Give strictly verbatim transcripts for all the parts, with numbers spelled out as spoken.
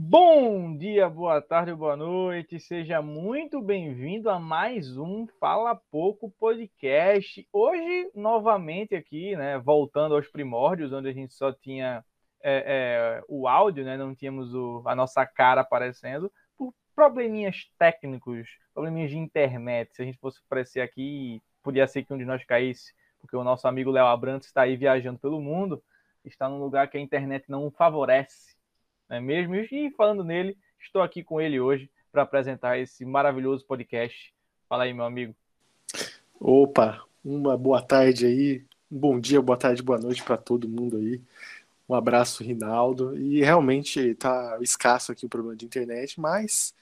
Bom dia, boa tarde, boa noite, seja muito bem-vindo a mais um Fala Pouco Podcast. Hoje, novamente aqui, né, voltando aos primórdios, onde a gente só tinha é, é, o áudio, né, não tínhamos o, a nossa cara aparecendo, por probleminhas técnicos, probleminhas de internet. Se a gente fosse aparecer aqui, podia ser que um de nós caísse, porque o nosso amigo Léo Abrantes está aí viajando pelo mundo, está num lugar que a internet não o favorece. Não é mesmo? E falando nele, estou aqui com ele hoje para apresentar esse maravilhoso podcast. Fala aí, meu amigo. Opa, uma boa tarde aí, um bom dia, boa tarde, boa noite para todo mundo aí. Um abraço, Rinaldo. E realmente tá escasso aqui o problema de internet, mas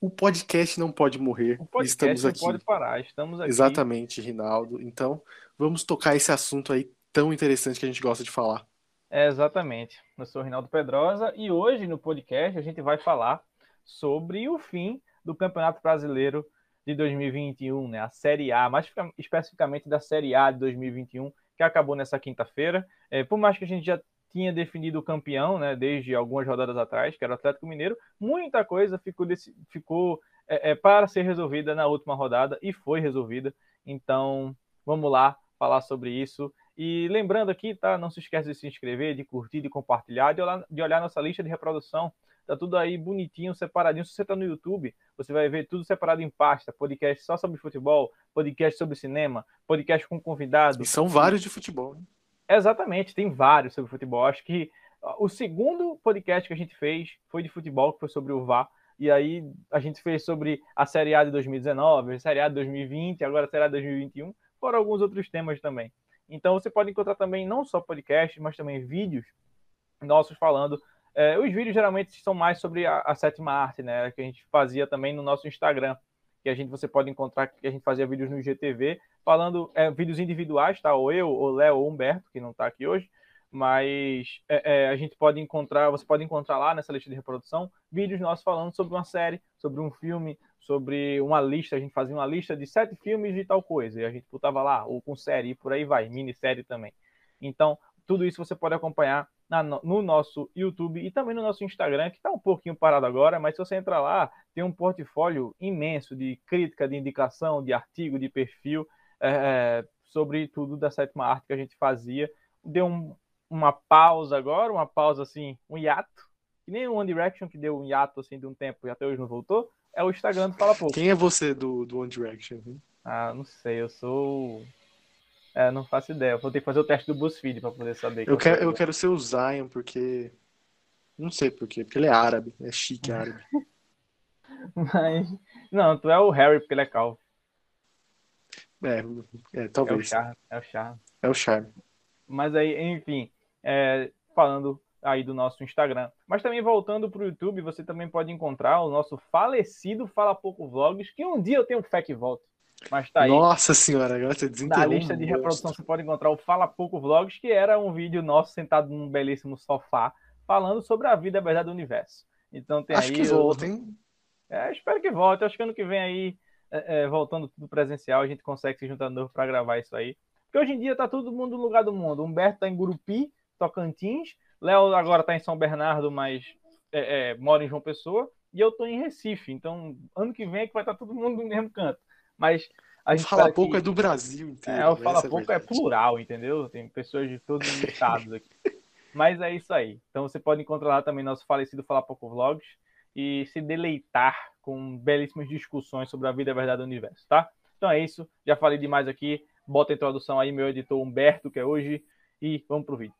o podcast não pode morrer. O podcast estamos não aqui. Pode parar, estamos aqui. Exatamente, Rinaldo. Então, vamos tocar esse assunto aí tão interessante que a gente gosta de falar. É, exatamente. Eu sou o Rinaldo Pedrosa e hoje no podcast a gente vai falar sobre o fim do Campeonato Brasileiro de dois mil e vinte e um, né? A Série A, mais especificamente da Série A de dois mil e vinte e um, que acabou nessa quinta-feira. É, por mais que a gente já tinha definido o campeão, né, desde algumas rodadas atrás, que era o Atlético Mineiro, muita coisa ficou, desse, ficou é, é, para ser resolvida na última rodada e foi resolvida. Então, vamos lá falar sobre isso. E lembrando aqui, tá? Não se esquece de se inscrever, de curtir, de compartilhar, de olhar, de olhar nossa lista de reprodução. Tá tudo aí bonitinho, separadinho. Se você tá no YouTube, você vai ver tudo separado em pasta. Podcast só sobre futebol, podcast sobre cinema, podcast com convidados. E são vários de futebol, né? Exatamente, tem vários sobre futebol. Acho que o segundo podcast que a gente fez foi de futebol, que foi sobre o V A R. E aí a gente fez sobre a Série A de dois mil e dezenove, a Série A de dois mil e vinte, agora a Série A de dois mil e vinte e um, fora alguns outros temas também. Então você pode encontrar também não só podcast, mas também vídeos nossos falando. É, os vídeos geralmente são mais sobre a, a sétima arte, né? Que a gente fazia também no nosso Instagram. Que a gente você pode encontrar que a gente fazia vídeos no I G T V, falando é, vídeos individuais, tá? Ou eu, ou Léo, ou Humberto, que não está aqui hoje, mas é, é, a gente pode encontrar, você pode encontrar lá nessa lista de reprodução vídeos nossos falando sobre uma série, sobre um filme, sobre uma lista. A gente fazia uma lista de sete filmes de tal coisa, e a gente botava lá, ou com série, e por aí vai, minissérie também. Então, tudo isso você pode acompanhar na, no nosso YouTube e também no nosso Instagram, que está um pouquinho parado agora, mas se você entrar lá, tem um portfólio imenso de crítica, de indicação, de artigo, de perfil, é, sobre tudo da sétima arte que a gente fazia. Deu um uma pausa agora, uma pausa assim, um hiato, que nem o One Direction, que deu um hiato assim de um tempo e até hoje não voltou, é o Instagram do Fala Pouco. Quem é você do, do One Direction? Hein? Ah, não sei, eu sou... É, não faço ideia, eu vou ter que fazer o teste do BuzzFeed pra poder saber. Eu, quero, eu quero ser o Zion, porque... Não sei por quê, porque ele é árabe, é chique árabe. Mas... Não, tu é o Harry, porque ele é calvo. É, é talvez. É o charme. É o charme. É o charme. Mas aí, enfim, é, falando aí do nosso Instagram. Mas também voltando para o YouTube, você também pode encontrar o nosso falecido Fala Pouco Vlogs, que um dia eu tenho fé que volte. Mas tá aí. Nossa senhora, agora você desenterrou. Na lista de reprodução você pode encontrar o Fala Pouco Vlogs, que era um vídeo nosso sentado num belíssimo sofá, falando sobre a vida, a verdade do universo. Então tem acho aí... Acho que volta, hein? É, espero que volte. Acho que ano que vem aí, é, é, voltando tudo presencial, a gente consegue se juntar de novo para gravar isso aí. Porque hoje em dia tá todo mundo no lugar do mundo. Humberto tá em Gurupi, Tocantins. Léo agora tá em São Bernardo, mas é, é, mora em João Pessoa. E eu tô em Recife. Então, ano que vem é que vai estar tá todo mundo no mesmo canto. Mas a gente Fala tá Pouco aqui... é do Brasil inteiro. É, o Fala Pouco é, é plural, entendeu? Tem pessoas de todos os estados aqui. Mas é isso aí. Então você pode encontrar lá também nosso falecido Fala Pouco Vlogs e se deleitar com belíssimas discussões sobre a vida e a verdade do universo, tá? Então é isso. Já falei demais aqui. Bota a introdução aí, meu editor Humberto, que é hoje, e vamos pro vídeo.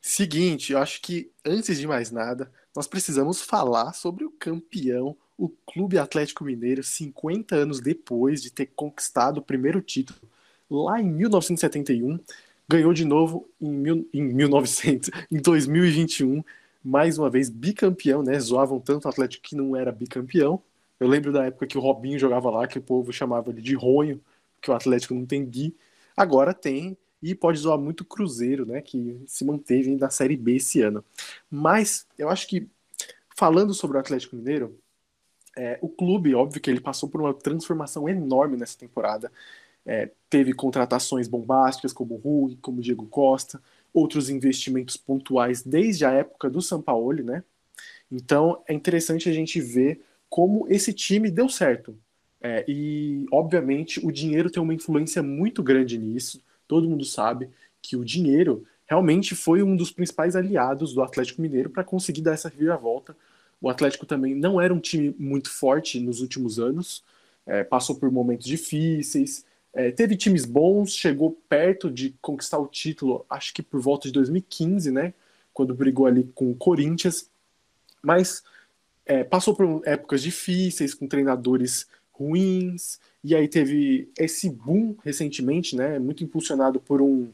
Seguinte, eu acho que, antes de mais nada, nós precisamos falar sobre o campeão, o Clube Atlético Mineiro, cinquenta anos depois de ter conquistado o primeiro título, lá em mil novecentos e setenta e um, ganhou de novo em, mil, em, mil e novecentos, em dois mil e vinte e um, mais uma vez bicampeão, né? Zoavam tanto o Atlético que não era bicampeão. Eu lembro da época que o Robinho jogava lá, que o povo chamava ele de Ronho, porque o Atlético não tem gui. Agora tem, e pode zoar muito o Cruzeiro, né? Que se manteve na Série B esse ano. Mas eu acho que, falando sobre o Atlético Mineiro, É, o clube, óbvio que ele passou por uma transformação enorme nessa temporada. É, teve contratações bombásticas como o Hulk, como o Diego Costa, outros investimentos pontuais desde a época do Sampaoli, né? Então é interessante a gente ver como esse time deu certo. É, e, obviamente, o dinheiro tem uma influência muito grande nisso. Todo mundo sabe que o dinheiro realmente foi um dos principais aliados do Atlético Mineiro para conseguir dar essa reviravolta. O Atlético também não era um time muito forte nos últimos anos, é, passou por momentos difíceis, é, teve times bons, chegou perto de conquistar o título, acho que por volta de dois mil e quinze, né, quando brigou ali com o Corinthians, mas é, passou por épocas difíceis, com treinadores ruins, e aí teve esse boom recentemente, né, muito impulsionado por um,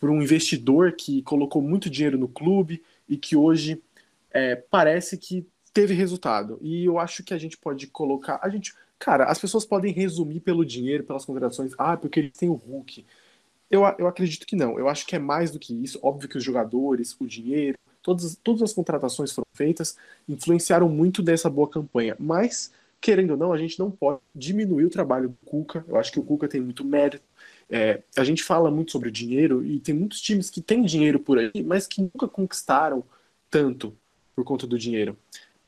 por um investidor que colocou muito dinheiro no clube e que hoje... É, parece que teve resultado. E eu acho que a gente pode colocar... A gente, cara, as pessoas podem resumir pelo dinheiro, pelas contratações. Ah, porque ele tem o Hulk. Eu, eu acredito que não. Eu acho que é mais do que isso. Óbvio que os jogadores, o dinheiro, todas, todas as contratações foram feitas, influenciaram muito dessa boa campanha. Mas, querendo ou não, a gente não pode diminuir o trabalho do Cuca. Eu acho que o Cuca tem muito mérito. É, a gente fala muito sobre dinheiro e tem muitos times que têm dinheiro por aí, mas que nunca conquistaram tanto por conta do dinheiro.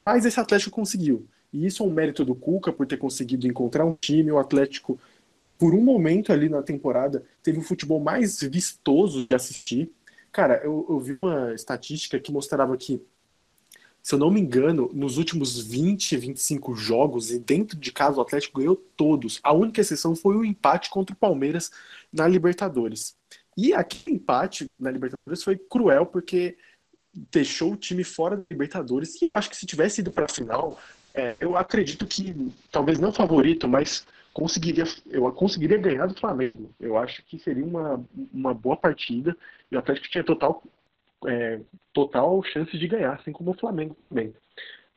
Mas esse Atlético conseguiu. E isso é um mérito do Cuca por ter conseguido encontrar um time. O Atlético, por um momento ali na temporada, teve um futebol mais vistoso de assistir. Cara, eu, eu vi uma estatística que mostrava que, se eu não me engano, nos últimos vinte, vinte e cinco jogos, e dentro de casa o Atlético ganhou todos. A única exceção foi o empate contra o Palmeiras na Libertadores. E aquele empate na Libertadores foi cruel, porque... deixou o time fora da Libertadores, e acho que se tivesse ido para a final, é, eu acredito que, talvez não favorito, mas conseguiria, eu conseguiria ganhar do Flamengo. Eu acho que seria uma, uma boa partida, e o Atlético tinha total, é, total chance de ganhar, assim como o Flamengo também.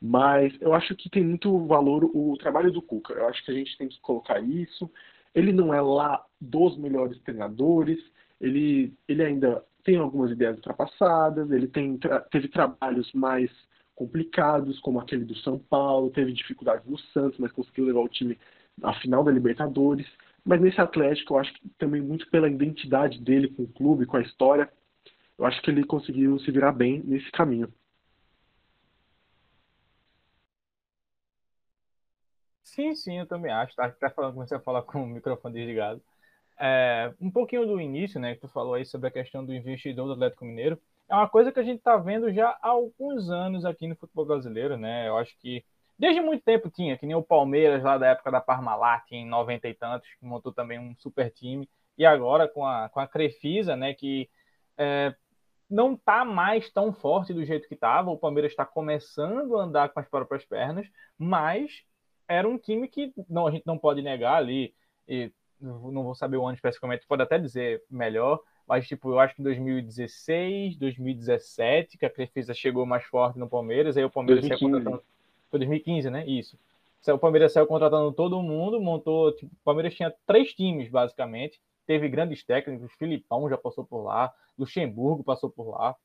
Mas eu acho que tem muito valor o trabalho do Cuca. Eu acho que a gente tem que colocar isso. Ele não é lá dos melhores treinadores, ele, ele ainda... tem algumas ideias ultrapassadas, ele tem, teve trabalhos mais complicados, como aquele do São Paulo, teve dificuldades no Santos, mas conseguiu levar o time à final da Libertadores. Mas nesse Atlético, eu acho que também muito pela identidade dele com o clube, com a história, eu acho que ele conseguiu se virar bem nesse caminho. Sim, sim, eu também acho. Até falando, comecei a falar com o microfone desligado. É, um pouquinho do início, né, que tu falou aí sobre a questão do investidor do Atlético Mineiro, é uma coisa que a gente está vendo já há alguns anos aqui no futebol brasileiro, né? Eu acho que desde muito tempo tinha, que nem o Palmeiras lá da época da Parmalat, em noventa e tantos, que montou também um super time, e agora com a, com a Crefisa, né, que é, não está mais tão forte do jeito que estava. O Palmeiras está começando a andar com as próprias pernas, mas era um time que não, a gente não pode negar ali, e não vou saber o ano especificamente, pode até dizer melhor, mas tipo, eu acho que em dois mil e dezesseis, dois mil e dezessete, que a Crefisa chegou mais forte no Palmeiras, aí o Palmeiras dois mil e quinze saiu contratando... Foi dois mil e quinze, né? Isso. O Palmeiras saiu contratando todo mundo, montou... Tipo, o Palmeiras tinha três times, basicamente. Teve grandes técnicos, Filipão já passou por lá, Luxemburgo passou por lá,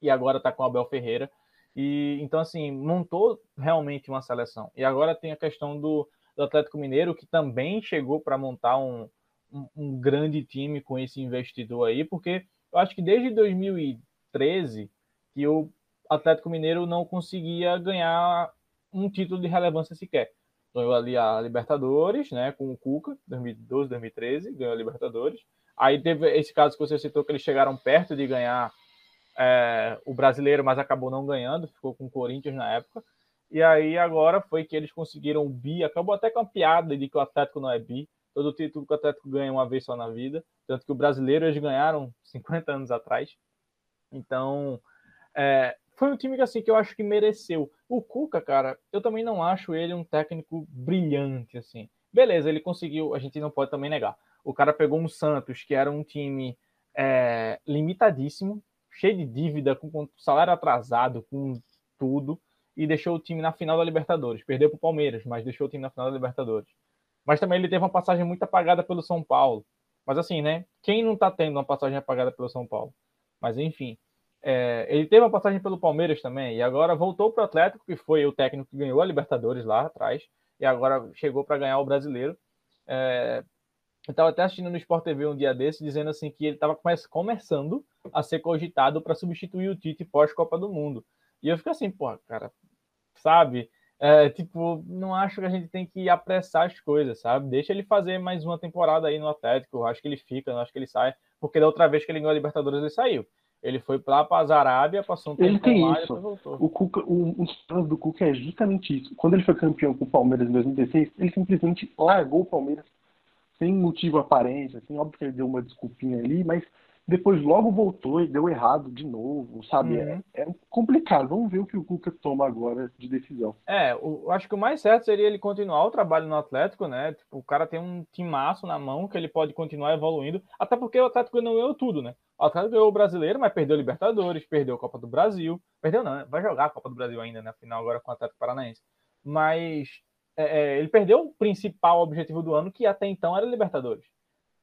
e agora tá com o Abel Ferreira. E, então, assim, montou realmente uma seleção. E agora tem a questão do... do Atlético Mineiro, que também chegou para montar um, um, um grande time com esse investidor aí, porque eu acho que desde dois mil e treze que o Atlético Mineiro não conseguia ganhar um título de relevância sequer. Ganhou ali a Libertadores, né, com o Cuca, dois mil e doze, dois mil e treze, ganhou a Libertadores. Aí teve esse caso que você citou, que eles chegaram perto de ganhar é, o Brasileiro, mas acabou não ganhando, ficou com o Corinthians na época. E aí agora foi que eles conseguiram o bi, acabou até com a piada de que o Atlético não é bi, todo título que o Atlético ganha uma vez só na vida, tanto que o brasileiro eles ganharam cinquenta anos atrás. Então, é, foi um time que, assim, que eu acho que mereceu. O Cuca, cara, eu também não acho ele um técnico brilhante, assim. Beleza, ele conseguiu, a gente não pode também negar. O cara pegou um Santos, que era um time é, limitadíssimo, cheio de dívida, com, com salário atrasado, com tudo, e deixou o time na final da Libertadores. Perdeu para o Palmeiras, mas deixou o time na final da Libertadores. Mas também ele teve uma passagem muito apagada pelo São Paulo. Mas assim, né? Quem não está tendo uma passagem apagada pelo São Paulo? Mas enfim. É, ele teve uma passagem pelo Palmeiras também e agora voltou para o Atlético, que foi o técnico que ganhou a Libertadores lá atrás e agora chegou para ganhar o Brasileiro. É, eu estava até assistindo no Sport T V um dia desse, dizendo assim que ele estava começando a ser cogitado para substituir o Tite pós-Copa do Mundo. E eu fico assim, porra, cara, sabe? É, tipo, não acho que a gente tem que apressar as coisas, sabe? Deixa ele fazer mais uma temporada aí no Atlético. Eu acho que ele fica, não acho que ele sai, porque da outra vez que ele ganhou a Libertadores ele saiu. Ele foi lá para a Arábia, passou um tempo ele tem lá isso. E depois voltou. O Cuca, o plano do Cuca é justamente isso. Quando ele foi campeão com o Palmeiras em dois mil e dezesseis, ele simplesmente largou o Palmeiras sem motivo aparente. Assim, óbvio que ele deu uma desculpinha ali, mas depois logo voltou e deu errado de novo, sabe? Uhum. É, é complicado. Vamos ver o que o Cuca toma agora de decisão. É, eu acho que o mais certo seria ele continuar o trabalho no Atlético, né? Tipo, o cara tem um timaço na mão que ele pode continuar evoluindo, até porque o Atlético não ganhou tudo, né? O Atlético ganhou o Brasileiro, mas perdeu o Libertadores, perdeu a Copa do Brasil. Perdeu não, vai jogar a Copa do Brasil ainda, né? Final agora com o Atlético Paranaense. Mas é, é, ele perdeu o principal objetivo do ano, que até então era Libertadores.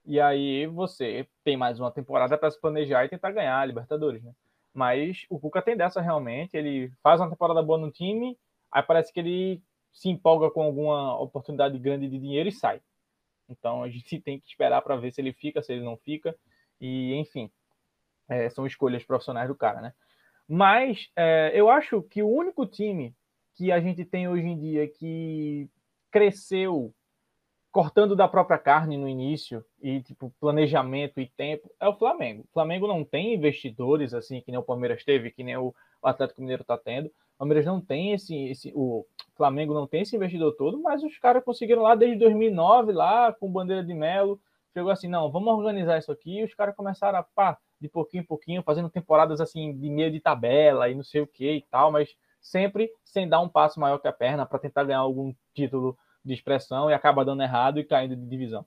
E aí você tem mais uma temporada para se planejar e tentar ganhar a Libertadores, né? Mas o Cuca tem dessa realmente. Ele faz uma temporada boa no time, aí parece que ele se empolga com alguma oportunidade grande de dinheiro e sai. Então a gente tem que esperar para ver se ele fica, se ele não fica. E enfim... É, são escolhas profissionais do cara, né? Mas é, eu acho que o único time que a gente tem hoje em dia que cresceu cortando da própria carne no início e tipo planejamento e tempo é o Flamengo. O Flamengo não tem investidores assim que nem o Palmeiras teve, que nem o Atlético Mineiro tá tendo. O Palmeiras não tem esse, esse o Flamengo não tem esse investidor todo, mas os caras conseguiram lá desde dois mil e nove lá com bandeira de Melo, chegou assim, não, vamos organizar isso aqui. E os caras começaram a pá, de pouquinho em pouquinho, fazendo temporadas assim de meio de tabela e não sei o que e tal, mas sempre sem dar um passo maior que a perna para tentar ganhar algum título de expressão e acaba dando errado e caindo de divisão.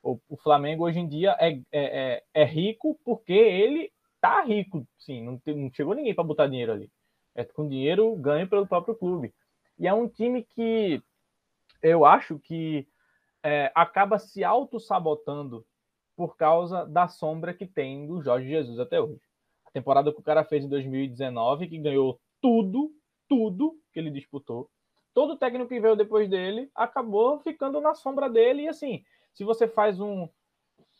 O, o Flamengo hoje em dia é, é, é rico porque ele tá rico, sim, não, tem, não chegou ninguém para botar dinheiro ali. É com dinheiro ganho pelo próprio clube. E é um time que eu acho que é, acaba se auto-sabotando por causa da sombra que tem do Jorge Jesus até hoje. A temporada que o cara fez em dois mil e dezenove, que ganhou tudo, tudo que ele disputou, todo técnico que veio depois dele acabou ficando na sombra dele. E assim, se você faz um,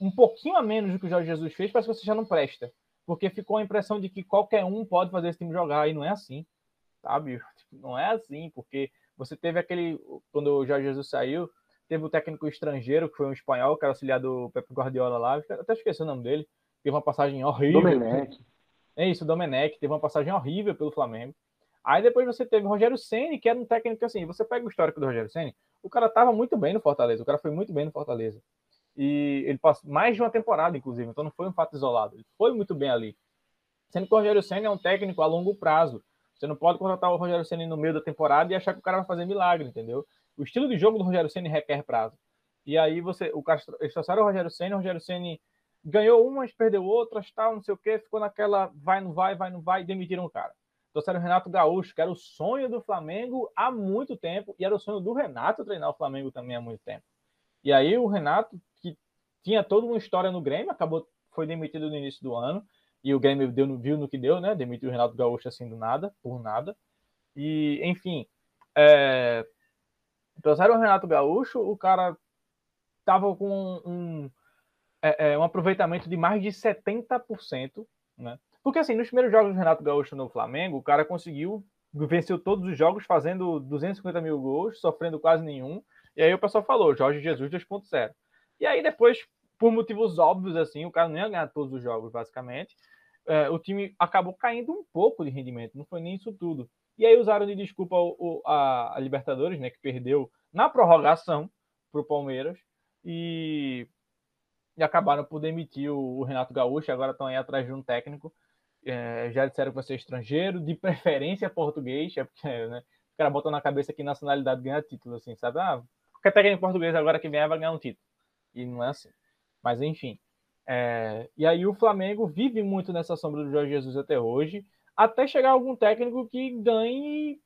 um pouquinho a menos do que o Jorge Jesus fez, parece que você já não presta. Porque ficou a impressão de que qualquer um pode fazer esse time jogar, e não é assim, sabe? Não é assim, porque você teve aquele... Quando o Jorge Jesus saiu, teve o técnico estrangeiro, que foi um espanhol, que era auxiliar do Pep Guardiola lá, até esqueci o nome dele, teve uma passagem horrível. Domenech. É isso, o Domenech, teve uma passagem horrível pelo Flamengo. Aí depois você teve o Rogério Ceni, que era um técnico assim, você pega o histórico do Rogério Ceni, o cara tava muito bem no Fortaleza, o cara foi muito bem no Fortaleza. E ele passou mais de uma temporada, inclusive, então não foi um fato isolado, ele foi muito bem ali. Sendo que o Rogério Ceni é um técnico a longo prazo, você não pode contratar o Rogério Ceni no meio da temporada e achar que o cara vai fazer milagre, entendeu? O estilo de jogo do Rogério Ceni requer prazo. E aí você, o Castro, eles trouxeram o Rogério Ceni, o Rogério Ceni ganhou umas, perdeu outras, tal, não sei o quê, ficou naquela vai, não vai, vai, não vai, e demitiram o cara. Trouxeram o Renato Gaúcho, que era o sonho do Flamengo há muito tempo, e era o sonho do Renato treinar o Flamengo também há muito tempo. E aí o Renato, que tinha toda uma história no Grêmio, acabou, foi demitido no início do ano, e o Grêmio deu, viu no que deu, né? Demitiu o Renato Gaúcho assim do nada, por nada. E, enfim, é... Trouxeram o Renato Gaúcho, o cara estava com um, um, é, um aproveitamento de mais de setenta por cento, né? Porque assim, nos primeiros jogos do Renato Gaúcho no Flamengo, o cara conseguiu, venceu todos os jogos fazendo duzentos e cinquenta mil gols, sofrendo quase nenhum, e aí o pessoal falou, Jorge Jesus dois ponto zero. E aí depois, por motivos óbvios assim, o cara não ia ganhar todos os jogos, basicamente, é, o time acabou caindo um pouco de rendimento, não foi nem isso tudo. E aí usaram de desculpa o, o, a, a Libertadores, né, que perdeu na prorrogação para o Palmeiras e, e acabaram por demitir o, o Renato Gaúcho. Agora estão aí atrás de um técnico. É, já disseram que vai ser estrangeiro, de preferência português. É porque, né, os caras botam na cabeça que nacionalidade ganha título, assim, sabe? Ah, qualquer técnico português agora que vier vai ganhar um título. E não é assim. Mas enfim. É, e aí o Flamengo vive muito nessa sombra do Jorge Jesus até hoje. Até chegar algum técnico que ganhe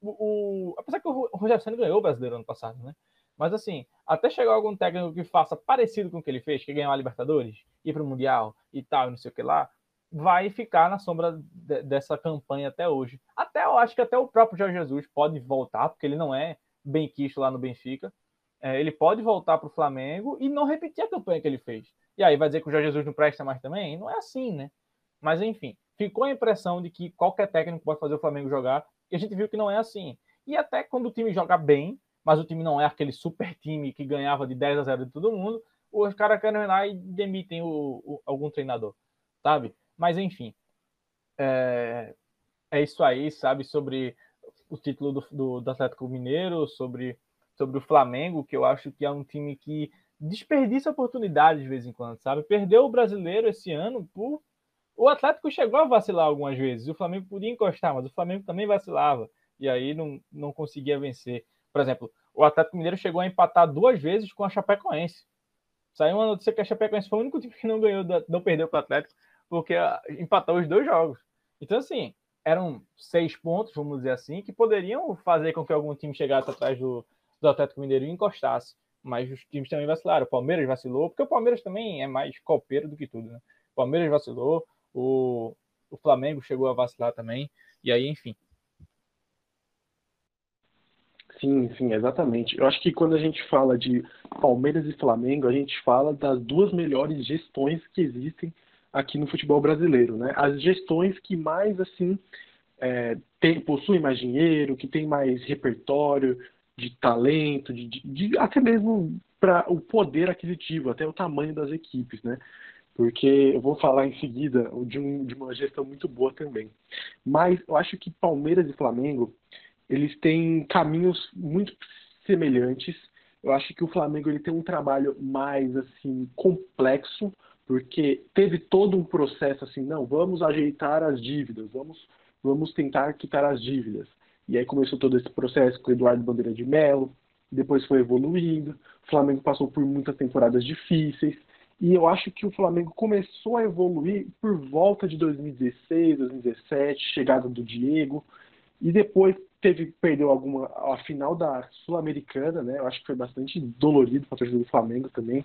o... o apesar que o Rogério Ceni ganhou o Brasileiro ano passado, né? Mas assim, até chegar algum técnico que faça parecido com o que ele fez, que ganhou a Libertadores, ir para o Mundial e tal, não sei o que lá, vai ficar na sombra de, dessa campanha até hoje. Até eu acho que até o próprio Jorge Jesus pode voltar, porque ele não é benquisto lá no Benfica. É, ele pode voltar para o Flamengo e não repetir a campanha que ele fez. E aí vai dizer que o Jorge Jesus não presta mais também? Não é assim, né? Mas enfim, ficou a impressão de que qualquer técnico pode fazer o Flamengo jogar, e a gente viu que não é assim. E até quando o time joga bem, mas o time não é aquele super time que ganhava de dez a zero de todo mundo, os caras querem ir lá e demitem o, o, algum treinador, sabe? Mas enfim, é, é isso aí, sabe? Sobre o título do, do, do Atlético Mineiro, sobre, sobre o Flamengo, que eu acho que é um time que desperdiça oportunidades de vez em quando, sabe? Perdeu o brasileiro esse ano por... O Atlético chegou a vacilar algumas vezes, o Flamengo podia encostar, mas o Flamengo também vacilava, e aí não, não conseguia vencer. Por exemplo, o Atlético Mineiro chegou a empatar duas vezes com a Chapecoense. Saiu uma notícia que a Chapecoense foi o único time que não ganhou, não perdeu para o Atlético, porque empatou os dois jogos. Então, assim, eram seis pontos, vamos dizer assim, que poderiam fazer com que algum time chegasse atrás do, do Atlético Mineiro e encostasse, mas os times também vacilaram. O Palmeiras vacilou, porque o Palmeiras também é mais copeiro do que tudo, né? O Palmeiras vacilou, O, o Flamengo chegou a vacilar também, e aí, enfim. Sim, sim, exatamente. Eu acho que quando a gente fala de Palmeiras e Flamengo, a gente fala das duas melhores gestões que existem aqui no futebol brasileiro, né? As gestões que mais, assim, é, tem, possuem mais dinheiro, que tem mais repertório de talento, de, de, de, até mesmo para o poder aquisitivo, até o tamanho das equipes, né? Porque eu vou falar em seguida de, um, de uma gestão muito boa também. Mas eu acho que Palmeiras e Flamengo, eles têm caminhos muito semelhantes. Eu acho que o Flamengo ele tem um trabalho mais assim, complexo, porque teve todo um processo assim, não, vamos ajeitar as dívidas, vamos, vamos tentar quitar as dívidas. E aí começou todo esse processo com o Eduardo Bandeira de Mello, depois foi evoluindo, o Flamengo passou por muitas temporadas difíceis, e eu acho que o Flamengo começou a evoluir por volta de dois mil e dezesseis, dois mil e dezessete, chegada do Diego. E depois teve, perdeu alguma, a final da Sul-Americana, né? Eu acho que foi bastante dolorido para a torcida do Flamengo também.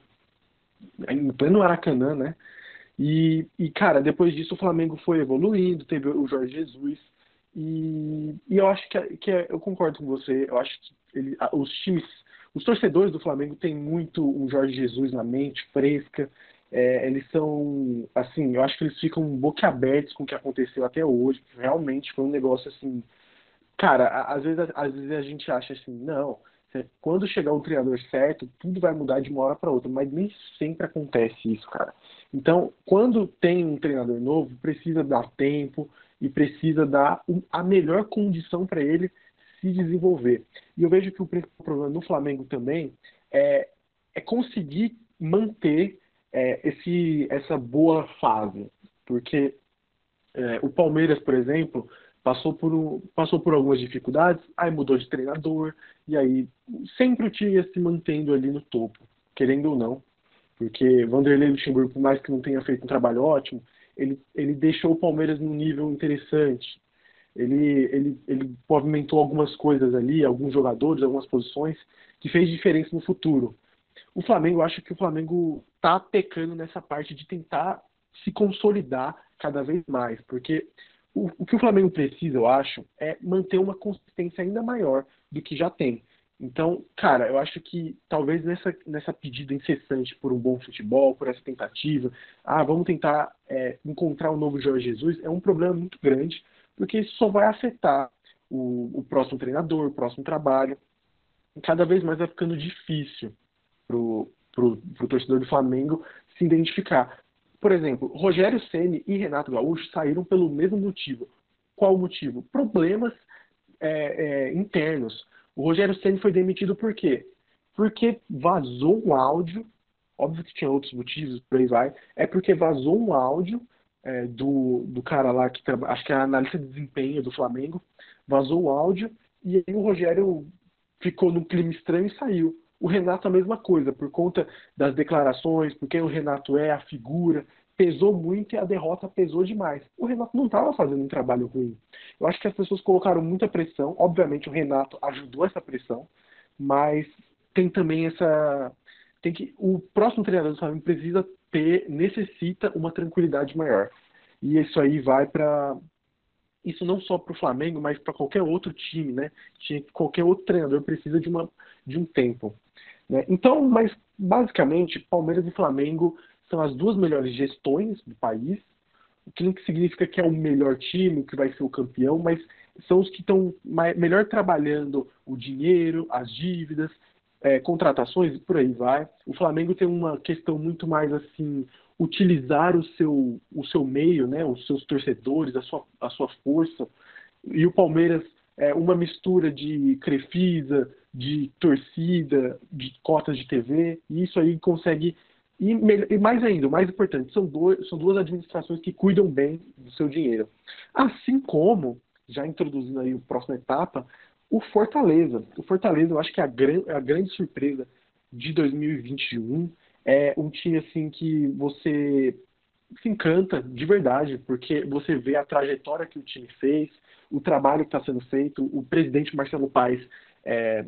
Em pleno Aracanã, né? E, e, cara, depois disso o Flamengo foi evoluindo, teve o Jorge Jesus. E, e eu acho que, que eu concordo com você. Eu acho que ele, os times... Os torcedores do Flamengo têm muito um Jorge Jesus na mente, fresca. É, eles são, assim, eu acho que eles ficam boquiabertos com o que aconteceu até hoje. Realmente foi um negócio, assim... Cara, às vezes, às vezes a gente acha assim, não, quando chegar o treinador certo, tudo vai mudar de uma hora para outra. Mas nem sempre acontece isso, cara. Então, quando tem um treinador novo, precisa dar tempo e precisa dar a melhor condição para ele se desenvolver. E eu vejo que o principal problema no Flamengo também é, é conseguir manter é, esse, essa boa fase. Porque é, o Palmeiras, por exemplo, passou por, um, passou por algumas dificuldades, aí mudou de treinador, e aí sempre o time ia se mantendo ali no topo, querendo ou não. Porque Vanderlei Luxemburgo, por mais que não tenha feito um trabalho ótimo, ele, ele deixou o Palmeiras num nível interessante. Ele, ele, ele movimentou algumas coisas ali, alguns jogadores, algumas posições, que fez diferença no futuro. O Flamengo, eu acho que o Flamengo está pecando nessa parte de tentar se consolidar cada vez mais, porque o, o que o Flamengo precisa, eu acho, é manter uma consistência ainda maior do que já tem. Então, cara, eu acho que talvez nessa, nessa pedida incessante por um bom futebol, por essa tentativa, ah, vamos tentar é, encontrar um novo Jorge Jesus, é um problema muito grande, porque isso só vai afetar o, o próximo treinador, o próximo trabalho. Cada vez mais vai ficando difícil para o torcedor do Flamengo se identificar. Por exemplo, Rogério Ceni e Renato Gaúcho saíram pelo mesmo motivo. Qual o motivo? Problemas é, é, internos. O Rogério Ceni foi demitido por quê? Porque vazou um áudio, óbvio que tinha outros motivos, por aí vai, é porque vazou um áudio É, do, do cara lá, que acho que é analista de desempenho do Flamengo, vazou o áudio, e aí o Rogério ficou num clima estranho e saiu. O Renato a mesma coisa, por conta das declarações, porque o Renato é a figura, pesou muito e a derrota pesou demais. O Renato não estava fazendo um trabalho ruim. Eu acho que as pessoas colocaram muita pressão, obviamente o Renato ajudou essa pressão, mas tem também essa... Tem que, o próximo treinador do Flamengo precisa ter, necessita uma tranquilidade maior. E isso aí vai para... Isso não só para o Flamengo, mas para qualquer outro time, né? Qualquer outro treinador precisa de, uma, de um tempo. Né? Então, mas basicamente, Palmeiras e Flamengo são as duas melhores gestões do país, o que não significa que é o melhor time, que vai ser o campeão, mas são os que estão melhor trabalhando o dinheiro, as dívidas, é, contratações e por aí vai. O Flamengo tem uma questão muito mais assim... utilizar o seu, o seu meio, né, os seus torcedores, a sua, a sua força. E o Palmeiras é uma mistura de Crefisa, de torcida, de cotas de T V, e isso aí consegue... E, e mais ainda, o mais importante, são, dois, são duas administrações que cuidam bem do seu dinheiro. Assim como, já introduzindo aí a próxima etapa, o Fortaleza. O Fortaleza, eu acho que é a, gran, a grande surpresa de dois mil e vinte e um, é um time assim que você se encanta de verdade, porque você vê a trajetória que o time fez, o trabalho que está sendo feito. O presidente Marcelo Paes, é,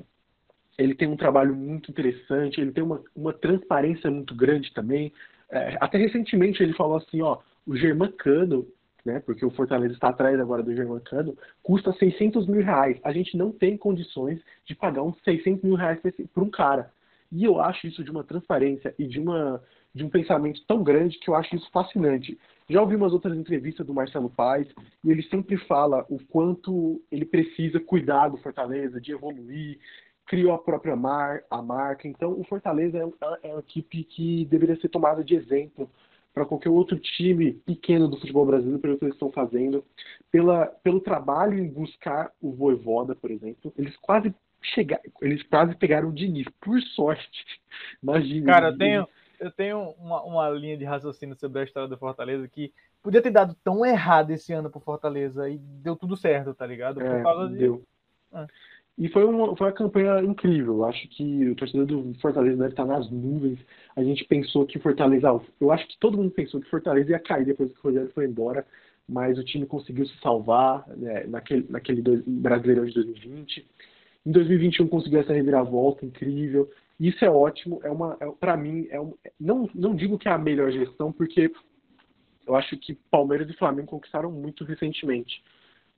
ele tem um trabalho muito interessante, ele tem uma, uma transparência muito grande também. É, até recentemente ele falou assim, ó, o Germancano, né, porque o Fortaleza está atrás agora do Germancano, custa seiscentos mil reais. A gente não tem condições de pagar uns seiscentos mil reais para um cara. E eu acho isso de uma transparência e de, uma, de um pensamento tão grande que eu acho isso fascinante. Já ouvi umas outras entrevistas do Marcelo Paes e ele sempre fala o quanto ele precisa cuidar do Fortaleza, de evoluir, criou a própria mar, a marca. Então, o Fortaleza é, é uma equipe que deveria ser tomada de exemplo para qualquer outro time pequeno do futebol brasileiro, pelo que eles estão fazendo, pela, pelo trabalho em buscar o Vojvoda, por exemplo. Eles quase... Chegar, eles quase pegaram o Diniz, por sorte. Imagina. Cara, eu tenho, eu tenho uma, uma linha de raciocínio sobre a história do Fortaleza que podia ter dado tão errado esse ano pro Fortaleza e deu tudo certo, tá ligado? Por é, causa deu. De... Ah. E foi uma, foi uma campanha incrível. Acho que o torcedor do Fortaleza deve estar nas nuvens. A gente pensou que o Fortaleza... Eu acho que todo mundo pensou que o Fortaleza ia cair depois que o Rogério foi embora, mas o time conseguiu se salvar, né, naquele, naquele dois, Brasileirão de dois mil e vinte. Em dois mil e vinte e um conseguiu essa reviravolta incrível. Isso é ótimo. É uma, é, para mim, é um, não, não digo que é a melhor gestão, porque eu acho que Palmeiras e Flamengo conquistaram muito recentemente.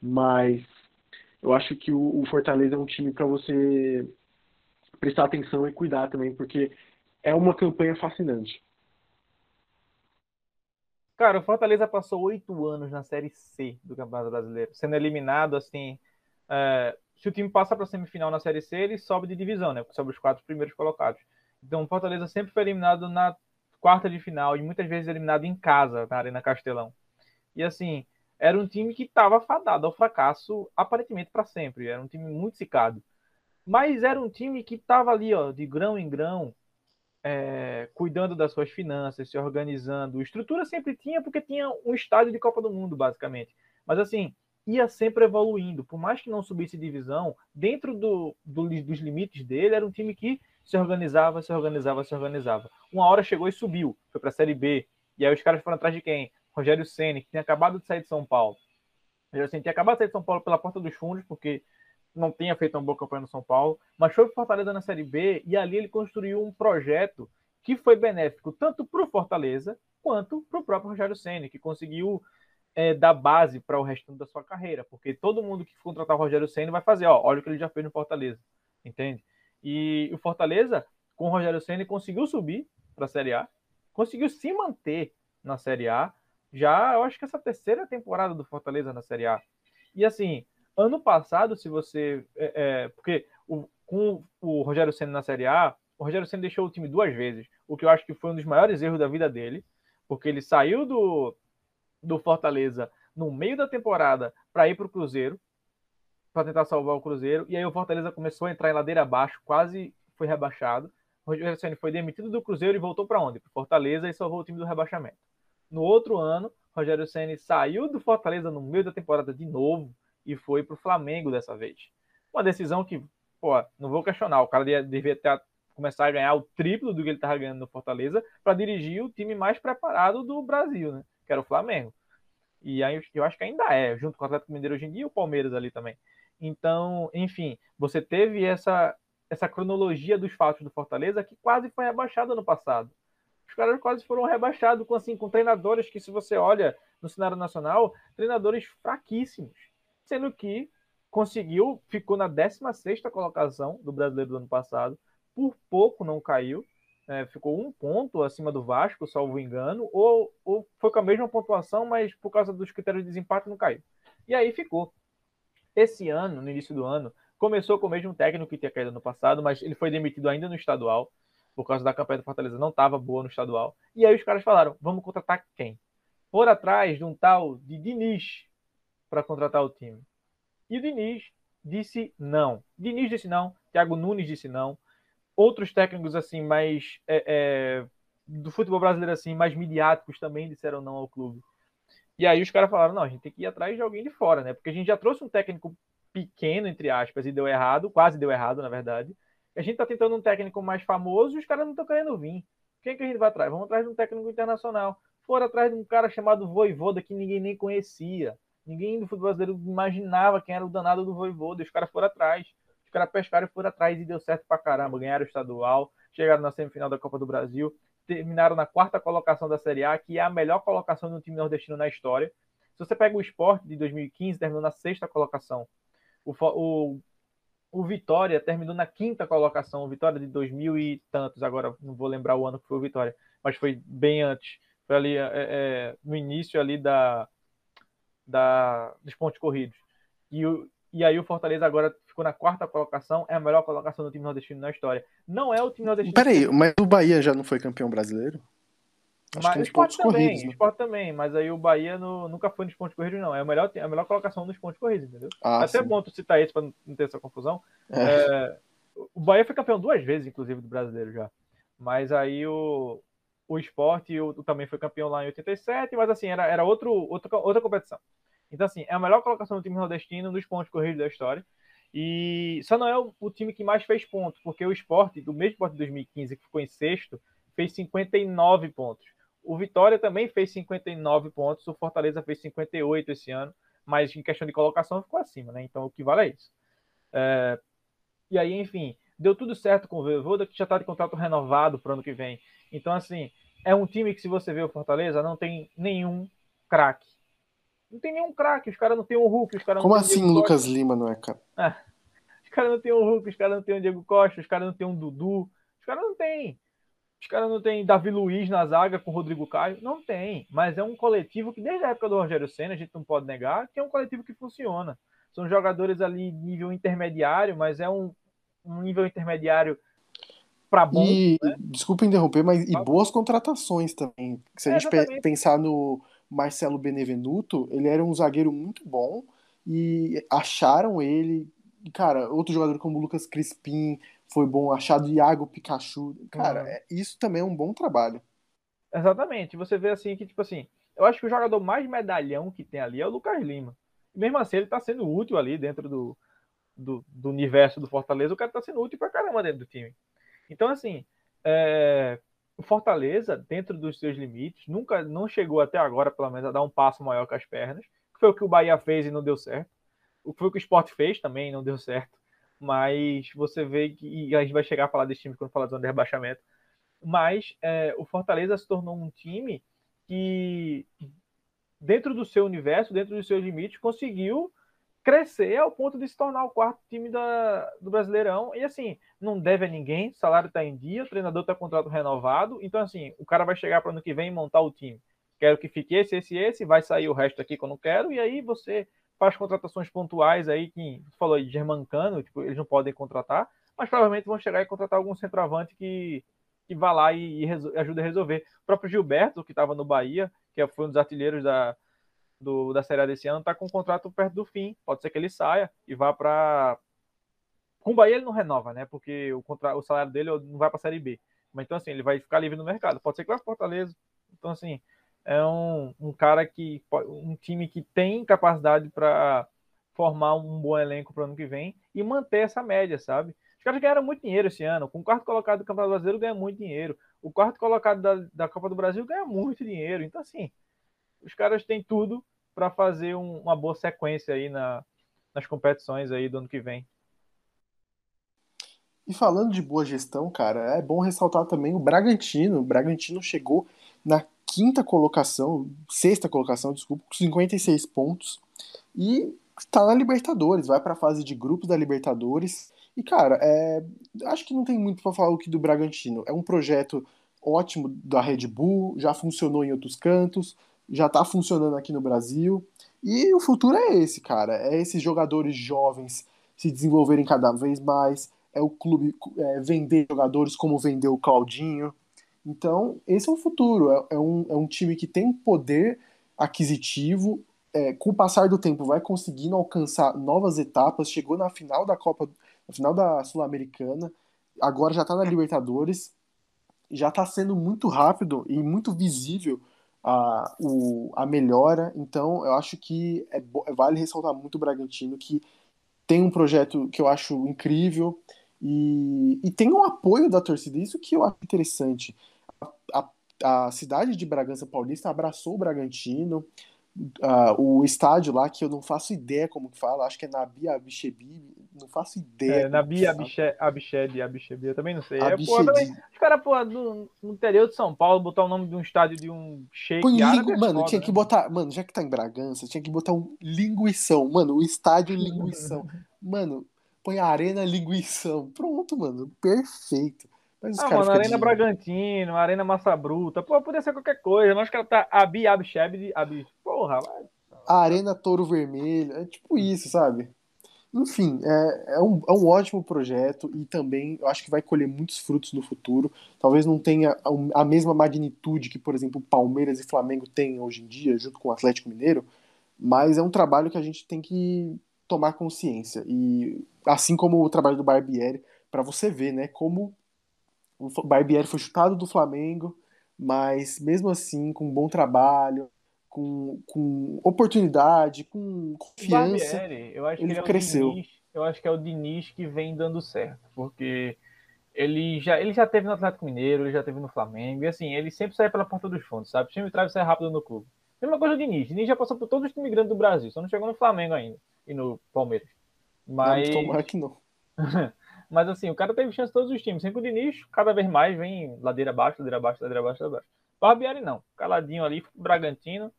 Mas eu acho que o, o Fortaleza é um time para você prestar atenção e cuidar também, porque é uma campanha fascinante. Cara, o Fortaleza passou oito anos na Série C do Campeonato Brasileiro, sendo eliminado assim... É... Se o time passa para a semifinal na Série C, ele sobe de divisão, né? Porque sobe os quatro primeiros colocados. Então, o Fortaleza sempre foi eliminado na quarta de final e muitas vezes eliminado em casa, na Arena Castelão. E, assim, era um time que estava fadado ao fracasso, aparentemente, para sempre. Era um time muito secado. Mas era um time que estava ali, ó, de grão em grão, é, cuidando das suas finanças, se organizando. Estrutura sempre tinha, porque tinha um estádio de Copa do Mundo, basicamente. Mas, assim... ia sempre evoluindo, por mais que não subisse divisão, dentro do, do, dos limites dele, era um time que se organizava, se organizava, se organizava. Uma hora chegou e subiu, foi para a Série B, e aí os caras foram atrás de quem? Rogério Ceni, que tinha acabado de sair de São Paulo. Rogério Ceni tinha acabado de sair de São Paulo pela porta dos fundos, porque não tinha feito uma boa campanha no São Paulo, mas foi para o Fortaleza na Série B, e ali ele construiu um projeto que foi benéfico tanto para o Fortaleza, quanto para o próprio Rogério Ceni, que conseguiu... É, da base para o restante da sua carreira, porque todo mundo que contratar o Rogério Ceni vai fazer, ó, olha o que ele já fez no Fortaleza, entende? E o Fortaleza, com o Rogério Ceni, conseguiu subir para a Série A, conseguiu se manter na Série A, já, eu acho que essa terceira temporada do Fortaleza na Série A. E assim, ano passado, se você... É, é, porque o, com o Rogério Ceni na Série A, o Rogério Ceni deixou o time duas vezes, o que eu acho que foi um dos maiores erros da vida dele, porque ele saiu do... do Fortaleza no meio da temporada para ir para o Cruzeiro, para tentar salvar o Cruzeiro, e aí o Fortaleza começou a entrar em ladeira abaixo, quase foi rebaixado. O Rogério Ceni foi demitido do Cruzeiro e voltou para onde? Para o Fortaleza, e salvou o time do rebaixamento. No outro ano, o Rogério Ceni saiu do Fortaleza no meio da temporada de novo e foi para o Flamengo dessa vez. Uma decisão que, pô, não vou questionar, o cara devia até começar a ganhar o triplo do que ele estava ganhando no Fortaleza para dirigir o time mais preparado do Brasil, né? Que era o Flamengo. E aí eu acho que ainda é, junto com o Atlético Mineiro hoje em dia e o Palmeiras ali também. Então, enfim, você teve essa, essa cronologia dos fatos do Fortaleza que quase foi rebaixado no passado. os caras quase foram rebaixados, com, assim, com treinadores que, se você olha no cenário nacional, treinadores fraquíssimos, sendo que conseguiu, ficou na décima sexta colocação do Brasileiro do ano passado, por pouco não caiu, é, ficou um ponto acima do Vasco, salvo engano, ou, ou foi com a mesma pontuação, mas por causa dos critérios de desempate não caiu. E aí ficou. Esse ano, no início do ano, começou com o mesmo técnico que tinha caído no passado, mas ele foi demitido ainda no estadual, por causa da campanha do Fortaleza, não estava boa no estadual. E aí os caras falaram, vamos contratar quem? Foram atrás de um tal de Diniz para contratar o time. E o Diniz disse não. Diniz disse não, Thiago Nunes disse não. Outros técnicos assim, mais é, é, do futebol brasileiro, assim, mais midiáticos também disseram não ao clube. E aí os caras falaram, não, a gente tem que ir atrás de alguém de fora, né? Porque a gente já trouxe um técnico pequeno, entre aspas, e deu errado, quase deu errado, na verdade. A gente tá tentando um técnico mais famoso e os caras não estão querendo vir. Quem é que a gente vai atrás? Vamos atrás de um técnico internacional. Foram atrás de um cara chamado Vojvoda, que ninguém nem conhecia. Ninguém do futebol brasileiro imaginava quem era o danado do Vojvoda. Os caras foram atrás. Os caras pescaram e foram atrás e deu certo pra caramba. Ganharam o estadual, chegaram na semifinal da Copa do Brasil, terminaram na quarta colocação da Série A, que é a melhor colocação de um time nordestino na história. Se você pega o Esporte de dois mil e quinze, terminou na sexta colocação. O, o, o Vitória terminou na quinta colocação. O Vitória de dois mil e tantos, agora não vou lembrar o ano que foi o Vitória, mas foi bem antes. Foi ali é, é, no início ali da, da, dos pontos corridos. E, o, e aí o Fortaleza agora ficou na quarta colocação, é a melhor colocação do time nordestino na história. Não é o time nordestino... Peraí, mas o Bahia já não foi campeão brasileiro? Acho que é nos pontos corridos, né? O Sport também, mas aí o Bahia no, nunca foi nos pontos corridos, não. É a melhor, a melhor colocação nos pontos corridos, entendeu? Ah, até sim. Bom tu citar isso para não ter essa confusão. É. É, o Bahia foi campeão duas vezes, inclusive, do brasileiro já. Mas aí o... O Sport o, o, também foi campeão lá em oitenta e sete, mas assim, era, era outro, outro, outra competição. Então assim, é a melhor colocação do time nordestino nos pontos corridos da história. E só não é o, o time que mais fez pontos, porque o Sport, do mesmo Sport de dois mil e quinze, que ficou em sexto, fez cinquenta e nove pontos. O Vitória também fez cinquenta e nove pontos, o Fortaleza fez cinquenta e oito esse ano, mas em questão de colocação ficou acima, né? Então o que vale é isso. É... E aí, enfim... Deu tudo certo com o Vojvoda, que já está de contrato renovado para o ano que vem. Então, assim, é um time que, se você vê o Fortaleza, não tem nenhum craque. Não tem nenhum craque. Os caras não tem o Hulk. Os cara Como não assim o Lucas Costa. Lima não é, cara? Ah, os caras não tem o Hulk, os caras não tem o Diego Costa, os caras não tem o Dudu. Os caras não tem. Os caras não tem Davi Luiz na zaga com o Rodrigo Caio. Não tem. Mas é um coletivo que, desde a época do Rogério Ceni, a gente não pode negar, que é um coletivo que funciona. São jogadores ali nível intermediário, mas é um... um nível intermediário para bom. E, né? Desculpa interromper, mas e boas contratações também. Se a é, gente exatamente. Pensar no Marcelo Benevenuto, ele era um zagueiro muito bom e acharam ele. Cara, outro jogador como o Lucas Crispim foi bom, achado Iago Pikachu. Cara, hum. é, isso também é um bom trabalho. Exatamente. Você vê assim que, tipo assim, eu acho que o jogador mais medalhão que tem ali é o Lucas Lima. Mesmo assim, ele tá sendo útil ali dentro do Do, do universo do Fortaleza, o cara tá sendo útil pra caramba dentro do time. Então, assim, é... o Fortaleza, dentro dos seus limites, nunca, não chegou até agora, pelo menos, a dar um passo maior com as pernas, que foi o que o Bahia fez e não deu certo. O que foi o que o Sport fez também e não deu certo. Mas você vê que... E a gente vai chegar a falar desse time quando falar do rebaixamento. Mas é... o Fortaleza se tornou um time que, dentro do seu universo, dentro dos seus limites, conseguiu crescer ao ponto de se tornar o quarto time da, do Brasileirão. E assim, não deve a ninguém, o salário tá em dia, o treinador tá com contrato renovado, então assim, o cara vai chegar para ano que vem e montar o time. Quero que fique esse, esse, esse, vai sair o resto aqui que eu não quero, e aí você faz contratações pontuais aí, que você falou de Germancano, tipo, eles não podem contratar, mas provavelmente vão chegar e contratar algum centroavante que, que vá lá e, e reso, ajuda a resolver. O próprio Gilberto, que estava no Bahia, que foi um dos artilheiros da... Do, da Série A desse ano, tá com um contrato perto do fim, pode ser que ele saia e vá pra... Com o Bahia ele não renova, né, porque o, contra... o salário dele não vai pra Série B, mas então assim, ele vai ficar livre no mercado, pode ser que vá pro Fortaleza. Então assim, é um, um cara que, um time que tem capacidade pra formar um bom elenco pro ano que vem e manter essa média, sabe? Os caras ganharam muito dinheiro esse ano, com o quarto colocado do Campeonato Brasileiro ganha muito dinheiro, o quarto colocado da, da Copa do Brasil ganha muito dinheiro, então assim, os caras têm tudo para fazer um, uma boa sequência aí na, nas competições aí do ano que vem. E falando de boa gestão, cara, é bom ressaltar também o Bragantino. O Bragantino chegou na quinta colocação, sexta colocação, desculpa, com cinquenta e seis pontos. E está na Libertadores, vai para a fase de grupos da Libertadores. E, cara, é, acho que não tem muito para falar o que do Bragantino. É um projeto ótimo da Red Bull, já funcionou em outros cantos, já está funcionando aqui no Brasil. E o futuro é esse, cara. É esses jogadores jovens se desenvolverem cada vez mais. É o clube é, vender jogadores como vendeu o Claudinho. Então, esse é o futuro. É, é, um, é um time que tem poder aquisitivo. É, com o passar do tempo, vai conseguindo alcançar novas etapas. Chegou na final da Copa, na final da Sul-Americana. Agora já está na Libertadores. Já está sendo muito rápido e muito visível a, o, a melhora. Então, eu acho que é, vale ressaltar muito o Bragantino, que tem um projeto que eu acho incrível. E, e tem um apoio da torcida, isso que eu acho interessante. A, a, a cidade de Bragança Paulista abraçou o Bragantino, uh, o estádio lá, que eu não faço ideia como que fala, acho que é Nabi Abichebi, não faço ideia. É, Nabi Abichebi, Abichebi, eu também não sei. É, porra, também, os caras, pô, do, no interior de São Paulo, botar o nome de um estádio de um shake. Lingu... Mano, foda, tinha que botar, mano, já que tá em Bragança, tinha que botar um linguição, mano, o estádio linguição. Mano, põe a Arena Linguição. Pronto, mano. Perfeito. Mas os ah, mano, Arena de... Bragantino, Arena Massa Bruta. Pô, podia ser qualquer coisa. Mas o cara tá Abi, Abi, Sheb, Abi. Porra, vai. A Arena Touro Vermelho. É tipo isso, sabe? Enfim, é, é, um, é um ótimo projeto e também eu acho que vai colher muitos frutos no futuro. Talvez não tenha a, a mesma magnitude que, por exemplo, Palmeiras e Flamengo têm hoje em dia, junto com o Atlético Mineiro. Mas é um trabalho que a gente tem que tomar consciência, e assim como o trabalho do Barbieri, para você ver, né, como o Barbieri foi chutado do Flamengo, mas mesmo assim, com um bom trabalho, com, com oportunidade, com confiança, Barbieri, eu acho ele, que ele cresceu. É o Diniz, eu acho que é o Diniz que vem dando certo, porque ele já, ele já teve no Atlético Mineiro, ele já teve no Flamengo, e assim, ele sempre sai pela porta dos fundos, sabe? O time trava e sai rápido no clube. Mesma coisa do Diniz, o Diniz já passou por todos os times grandes do Brasil, só não chegou no Flamengo ainda e no Palmeiras. Mas... Não, tomara que não. Mas assim, o cara teve chance em todos os times. Sempre o Diniz, cada vez mais, vem ladeira abaixo, ladeira abaixo, ladeira abaixo, ladeira abaixo. Barbieri não. Caladinho ali, foi pro Bragantino,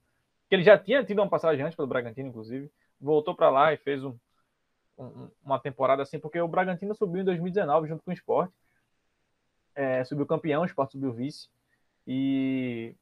que ele já tinha tido uma passagem antes pelo Bragantino, inclusive. Voltou pra lá e fez um, um, uma temporada assim, porque o Bragantino subiu em dois mil e dezenove junto com o Esporte. É, subiu campeão, o Esporte subiu vice. E...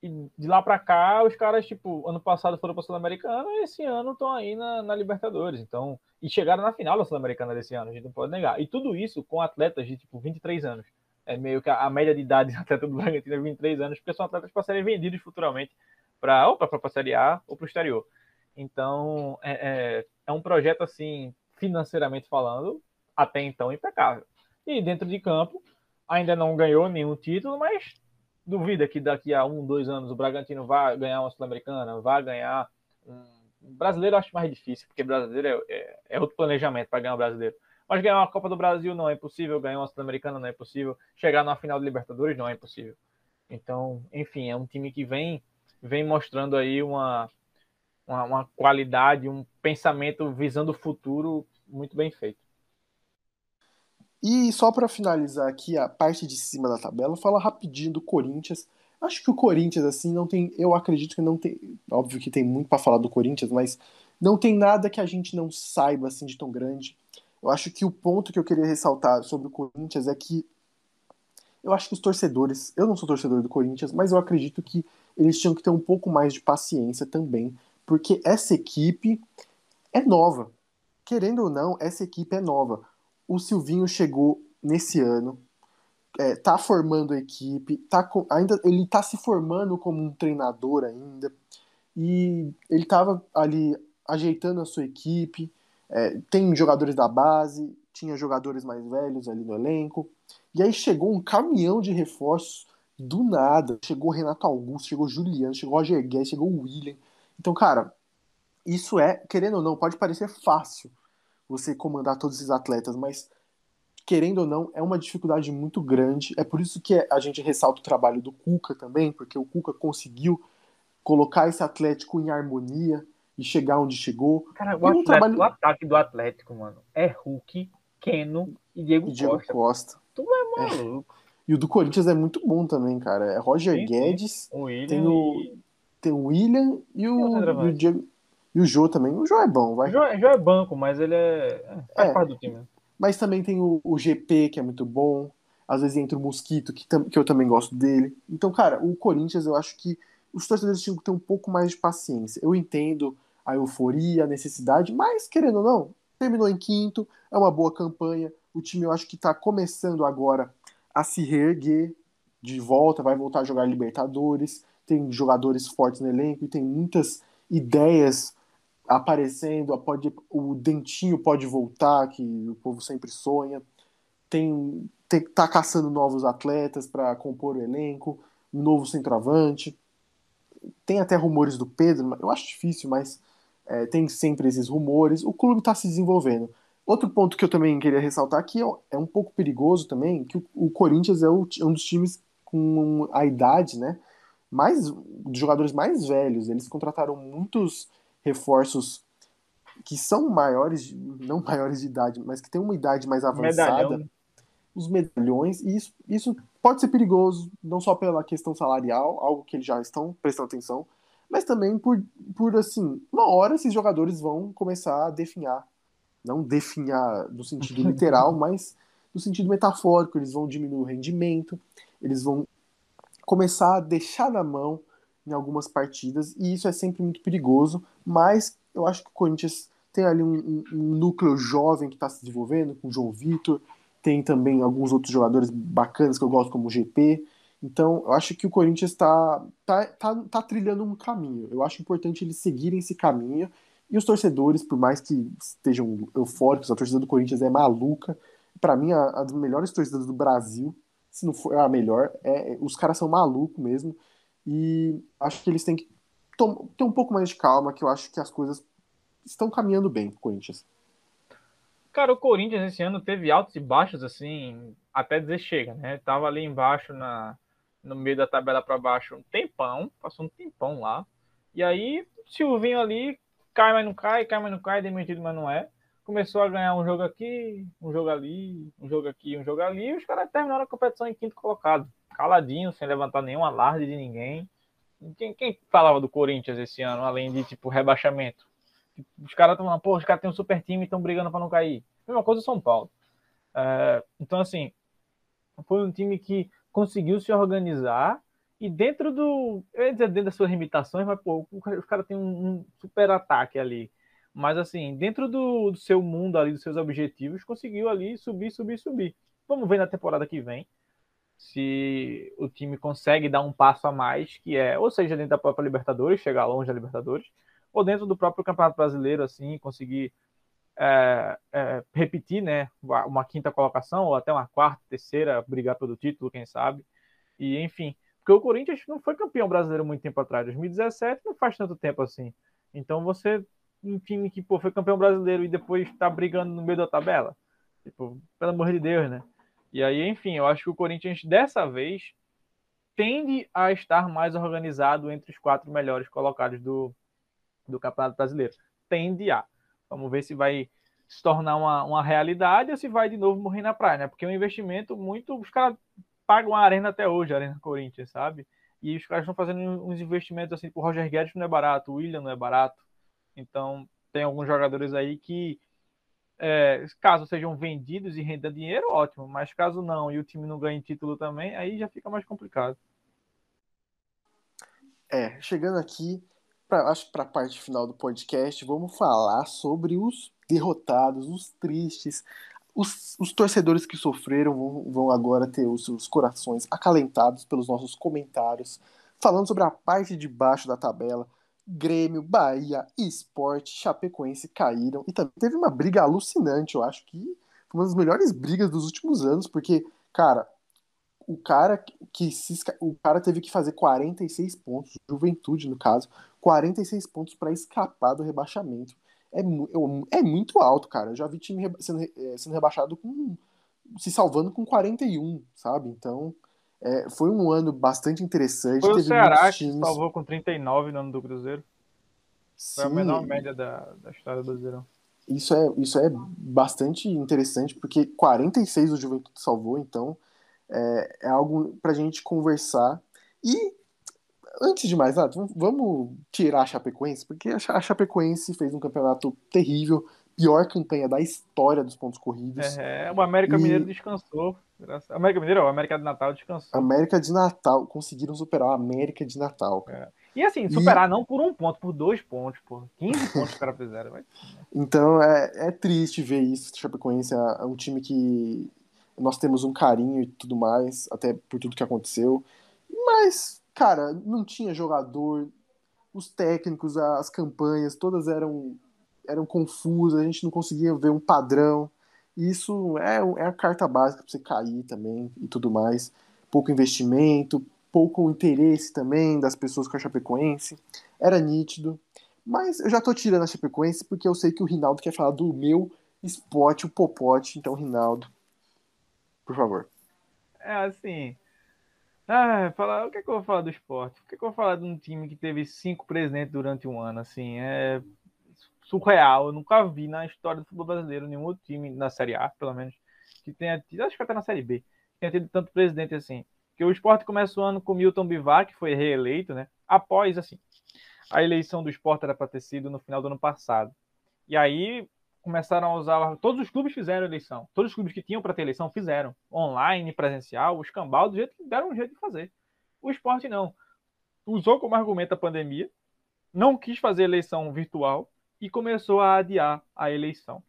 E de lá pra cá, os caras, tipo, ano passado foram pra Sul-Americana e esse ano estão aí na, na Libertadores. Então, e chegaram na final da Sul-Americana desse ano, a gente não pode negar. E tudo isso com atletas de, tipo, vinte e três anos. É meio que a, a média de idade do atleta do Bragantino é vinte e três anos, porque são atletas para serem vendidos futuramente pra, ou pra própria Série A ou pro exterior. Então, é, é, é um projeto, assim, financeiramente falando, até então impecável. E dentro de campo, ainda não ganhou nenhum título, mas... Duvida que daqui a um, dois anos o Bragantino vai ganhar uma Sul-Americana, vai ganhar um... Brasileiro eu acho mais difícil, porque brasileiro é, é, é outro planejamento para ganhar o brasileiro. Mas ganhar uma Copa do Brasil não é impossível, ganhar uma Sul-Americana não é impossível, chegar na final do Libertadores não é impossível. Então, enfim, é um time que vem, vem mostrando aí uma, uma, uma qualidade, um pensamento visando o futuro muito bem feito. E só para finalizar aqui a parte de cima da tabela, fala rapidinho do Corinthians. Acho que o Corinthians, assim, não tem... Eu acredito que não tem... Óbvio que tem muito para falar do Corinthians, mas não tem nada que a gente não saiba, assim, de tão grande. Eu acho que o ponto que eu queria ressaltar sobre o Corinthians é que eu acho que os torcedores... Eu não sou torcedor do Corinthians, mas eu acredito que eles tinham que ter um pouco mais de paciência também, porque essa equipe é nova. Querendo ou não, essa equipe é nova. O Silvinho chegou nesse ano, é, tá formando a equipe, tá com, ainda, ele tá se formando como um treinador ainda, e ele tava ali ajeitando a sua equipe, é, tem jogadores da base, tinha jogadores mais velhos ali no elenco, e aí chegou um caminhão de reforços do nada, chegou Renato Augusto, chegou Juliano, chegou Roger Guedes, chegou William. Então, cara, isso é, querendo ou não, pode parecer fácil, você comandar todos esses atletas, mas querendo ou não, é uma dificuldade muito grande. É por isso que a gente ressalta o trabalho do Cuca também, porque o Cuca conseguiu colocar esse Atlético em harmonia e chegar onde chegou. Cara, o, Atlético, trabalho... o ataque do Atlético, mano, é Hulk, Keno e Diego, e Diego Costa. Costa. Tu é maluco. É. E o do Corinthians é muito bom também, cara. É Roger sim, Guedes, o tem, o, e... tem o William e o, e o Diego... E o Jô também. O Jô é bom, vai. O Jô, Jô é banco, mas ele é... Faz é, parte do time. Mas também tem o, o G P, que é muito bom. Às vezes entra o Mosquito, que, tam, que eu também gosto dele. Então, cara, o Corinthians, eu acho que os torcedores tinham que ter um pouco mais de paciência. Eu entendo a euforia, a necessidade, mas, querendo ou não, terminou em quinto, é uma boa campanha. O time, eu acho que tá começando agora a se reerguer de volta, vai voltar a jogar Libertadores, tem jogadores fortes no elenco e tem muitas ideias aparecendo, pode, o Dentinho pode voltar, que o povo sempre sonha, tem, tem tá caçando novos atletas para compor o elenco, um novo centroavante, tem até rumores do Pedro, eu acho difícil, mas é, tem sempre esses rumores, o clube está se desenvolvendo. Outro ponto que eu também queria ressaltar aqui, é um pouco perigoso também, que o, o Corinthians é, o, é um dos times com a idade, né, mais, dos jogadores mais velhos, eles contrataram muitos reforços que são maiores, não maiores de idade, mas que tem uma idade mais avançada, medalhão. Os medalhões, e isso, isso pode ser perigoso, não só pela questão salarial, algo que eles já estão prestando atenção, mas também por, por assim, uma hora esses jogadores vão começar a definhar, não definhar no sentido literal, mas no sentido metafórico, eles vão diminuir o rendimento, eles vão começar a deixar na mão em algumas partidas, e isso é sempre muito perigoso, mas eu acho que o Corinthians tem ali um, um, um núcleo jovem que está se desenvolvendo, com o João Vitor, tem também alguns outros jogadores bacanas que eu gosto, como o G P, então eu acho que o Corinthians está tá, tá, tá trilhando um caminho, eu acho importante eles seguirem esse caminho, e os torcedores, por mais que estejam eufóricos, a torcida do Corinthians é maluca, para mim, a, a das melhores torcidas do Brasil, se não for a melhor, é, os caras são malucos mesmo, e acho que eles têm que ter um pouco mais de calma, que eu acho que as coisas estão caminhando bem pro Corinthians. Cara, o Corinthians esse ano teve altos e baixos, assim, até dizer chega, né? Tava ali embaixo, na, no meio da tabela para baixo, um tempão, passou um tempão lá. E aí, Silvinho ali, cai, mas não cai, cai, mas não cai, demitido, mas não é. Começou a ganhar um jogo aqui, um jogo ali, um jogo aqui, um jogo ali, e os caras terminaram a competição em quinto colocado. Caladinho, sem levantar nenhum alarde de ninguém. Quem, quem falava do Corinthians esse ano, além de, tipo, rebaixamento? Os caras estão falando, pô, os caras têm um super time e estão brigando para não cair. Mesma coisa o São Paulo. É, então, assim, foi um time que conseguiu se organizar e dentro do... Eu ia dizer dentro das suas limitações, mas, pô, os caras têm um super ataque ali. Mas, assim, dentro do, do seu mundo ali, dos seus objetivos, conseguiu ali subir, subir, subir. Vamos ver na temporada que vem se o time consegue dar um passo a mais, que é, ou seja, dentro da própria Libertadores, chegar longe da Libertadores, ou dentro do próprio Campeonato Brasileiro, assim, conseguir é, é, repetir, né, uma quinta colocação, ou até uma quarta, terceira, brigar pelo título, quem sabe, e enfim, porque o Corinthians não foi campeão brasileiro muito tempo atrás, dois mil e dezessete não faz tanto tempo assim, então você, um time que, pô, foi campeão brasileiro e depois tá brigando no meio da tabela, tipo, pelo amor de Deus, né. E aí, enfim, eu acho que o Corinthians, dessa vez, tende a estar mais organizado entre os quatro melhores colocados do, do Campeonato Brasileiro. Tende a. Vamos ver se vai se tornar uma, uma realidade ou se vai de novo morrer na praia, né? Porque é um investimento muito... Os caras pagam a Arena até hoje, a Arena Corinthians, sabe? E os caras estão fazendo uns investimentos assim, pro Roger Guedes não é barato, o William não é barato. Então, tem alguns jogadores aí que... É, caso sejam vendidos e renda dinheiro, ótimo, mas caso não e o time não ganhe título também, aí já fica mais complicado. É, chegando aqui pra, acho que para a parte final do podcast, vamos falar sobre os derrotados, os tristes, os, os torcedores que sofreram vão, vão agora ter os seus corações acalentados pelos nossos comentários, falando sobre a parte de baixo da tabela. Grêmio, Bahia, Esporte, Chapecoense caíram. E também teve uma briga alucinante, eu acho que foi uma das melhores brigas dos últimos anos, porque, cara, o cara que se, o cara teve que fazer quarenta e seis pontos, Juventude no caso, quarenta e seis pontos para escapar do rebaixamento. É, é muito alto, cara. Eu já vi time reba- sendo, sendo rebaixado com, se salvando com quarenta e um, sabe? Então... É, foi um ano bastante interessante. Foi o teve Ceará que times... salvou com trinta e nove no ano do Cruzeiro. Sim. Foi a menor média da, da história do Brasileirão. Isso é, isso é bastante interessante, porque quarenta e seis o Juventude salvou, então é, é algo pra gente conversar. E, antes de mais nada, vamos tirar a Chapecoense, porque a Chapecoense fez um campeonato terrível, pior campanha da história dos pontos corridos. É, o América e... Mineiro descansou. A América Mineiro, o América de Natal descansou. América de Natal, conseguiram superar a América de Natal, cara. É. E assim, superar e... não por um ponto, por dois pontos, por quinze pontos os caras fizeram. Mas... Então é, é triste ver isso. Chapecoense é um time que nós temos um carinho e tudo mais, até por tudo que aconteceu. Mas, cara, não tinha jogador, os técnicos, as campanhas, todas eram, eram confusas, a gente não conseguia ver um padrão. E isso é, é a carta básica pra você cair também e tudo mais. Pouco investimento, pouco interesse também das pessoas com a Chapecoense, era nítido, mas eu já tô tirando a Chapecoense porque eu sei que o Rinaldo quer falar do meu esporte, o Popote, então Rinaldo, por favor. É assim, ah, falar, o que é que eu vou falar do esporte? O que é que eu vou falar de um time que teve cinco presidentes durante um ano, assim, é surreal, eu nunca vi na história do futebol brasileiro nenhum outro time, na Série A, pelo menos, que tenha tido, acho que até na Série B, que tenha tido tanto presidente assim. Porque o Esporte começa o ano com Milton Bivar, que foi reeleito, né? Após, assim, a eleição do Esporte era para ter sido no final do ano passado. E aí começaram a usar... Todos os clubes fizeram eleição. Todos os clubes que tinham para ter eleição fizeram. Online, presencial, os cambal, do jeito que deram um jeito de fazer. O Esporte não. Usou como argumento a pandemia, não quis fazer eleição virtual e começou a adiar a eleição.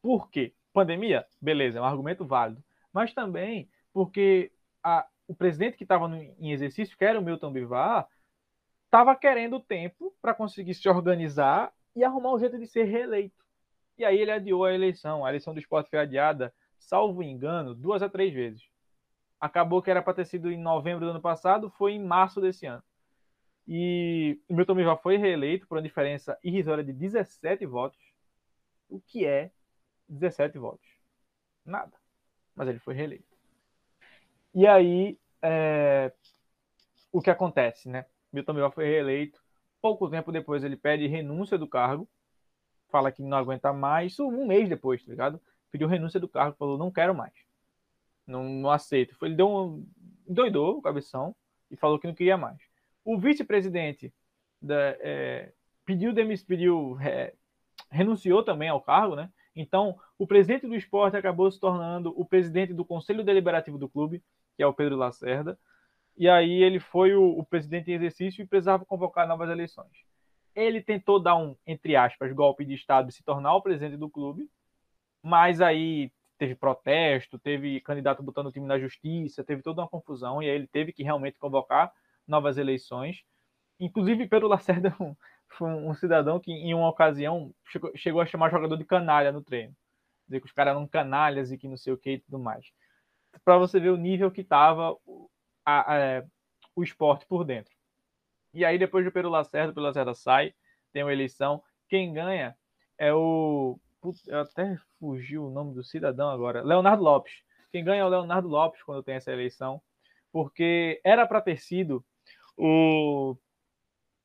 Por quê? Pandemia? Beleza, é um argumento válido. Mas também porque... A, o presidente que estava em exercício, que era o Milton Bivar, estava querendo tempo para conseguir se organizar e arrumar um jeito de ser reeleito. E aí ele adiou a eleição. A eleição do Esporte foi adiada, salvo engano, duas a três vezes. Acabou que era para ter sido em novembro do ano passado, foi em março desse ano. E o Milton Bivar foi reeleito por uma diferença irrisória de dezessete votos. O que é dezessete votos? Nada. Mas ele foi reeleito. E aí, é... o que acontece, né? Milton Bivar foi reeleito. Pouco tempo depois, ele pede renúncia do cargo. Fala que não aguenta mais. Isso um mês depois, tá ligado? Pediu renúncia do cargo. Falou, não quero mais. Não, não aceito. Ele deu um... doidou o cabeção e falou que não queria mais. O vice-presidente da, é... pediu, demis... pediu é... renunciou também ao cargo, né? Então, o presidente do Esporte acabou se tornando o presidente do Conselho Deliberativo do clube, que é o Pedro Lacerda, e aí ele foi o, o presidente em exercício e precisava convocar novas eleições. Ele tentou dar um, entre aspas, golpe de Estado e se tornar o presidente do clube, mas aí teve protesto, teve candidato botando o time na justiça, teve toda uma confusão, e aí ele teve que realmente convocar novas eleições. Inclusive, Pedro Lacerda foi um, um cidadão que, em uma ocasião, chegou, chegou a chamar jogador de canalha no treino. Dizer que os caras eram canalhas e que não sei o que e tudo mais. Para você ver o nível que estava o Esporte por dentro. E aí, depois do Pedro Lacerda, o Pedro Lacerda sai, tem uma eleição. Quem ganha é o... Putz, eu até fugiu o nome do cidadão agora. Leonardo Lopes. Quem ganha é o Leonardo Lopes quando tem essa eleição. Porque era para ter sido o,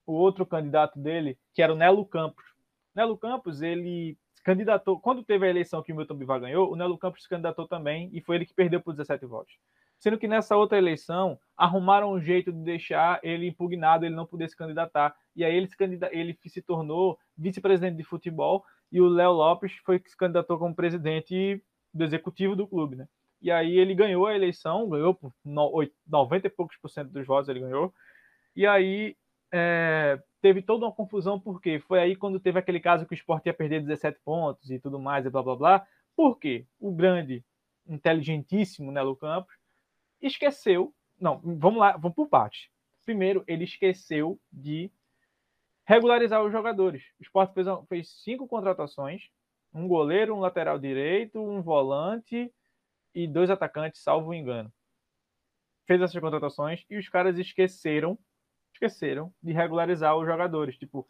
o outro candidato dele, que era o Nelo Campos. Nelo Campos, ele... candidatou, quando teve a eleição que o Milton Bivar ganhou, o Nelo Campos se candidatou também e foi ele que perdeu por dezessete votos. Sendo que nessa outra eleição, arrumaram um jeito de deixar ele impugnado, ele não poder se candidatar. E aí ele se, candid... ele se tornou vice-presidente de futebol e o Léo Lopes foi que se candidatou como presidente do executivo do clube, né? E aí ele ganhou a eleição, ganhou por noventa e poucos por cento dos votos, ele ganhou. E aí... É... teve toda uma confusão, porque foi aí quando teve aquele caso que o Sport ia perder dezessete pontos e tudo mais, e blá, blá, blá. Por quê? O grande, inteligentíssimo Nelo Campos esqueceu... Não, vamos lá, vamos por partes. Primeiro, ele esqueceu de regularizar os jogadores. O Sport fez, fez cinco contratações, um goleiro, um lateral direito, um volante e dois atacantes, salvo engano. Fez essas contratações e os caras esqueceram esqueceram de regularizar os jogadores. Tipo,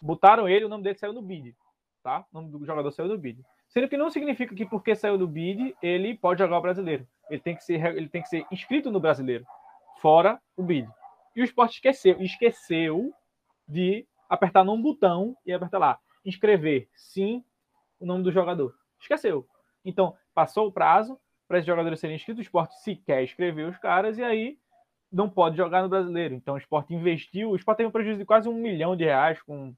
botaram ele, o nome dele saiu no bid, tá? O nome do jogador saiu no bid. Sendo que não significa que porque saiu do bid, ele pode jogar o brasileiro. Ele tem que ser, ele tem que ser inscrito no brasileiro, fora o bid. E o Sport esqueceu, esqueceu de apertar num botão e apertar lá, inscrever sim o nome do jogador. Esqueceu. Então, passou o prazo para esses jogadores serem inscritos. O Sport sequer escreveu os caras e aí não pode jogar no Brasileiro. Então, o Sport investiu. O Sport teve um prejuízo de quase um milhão de reais com,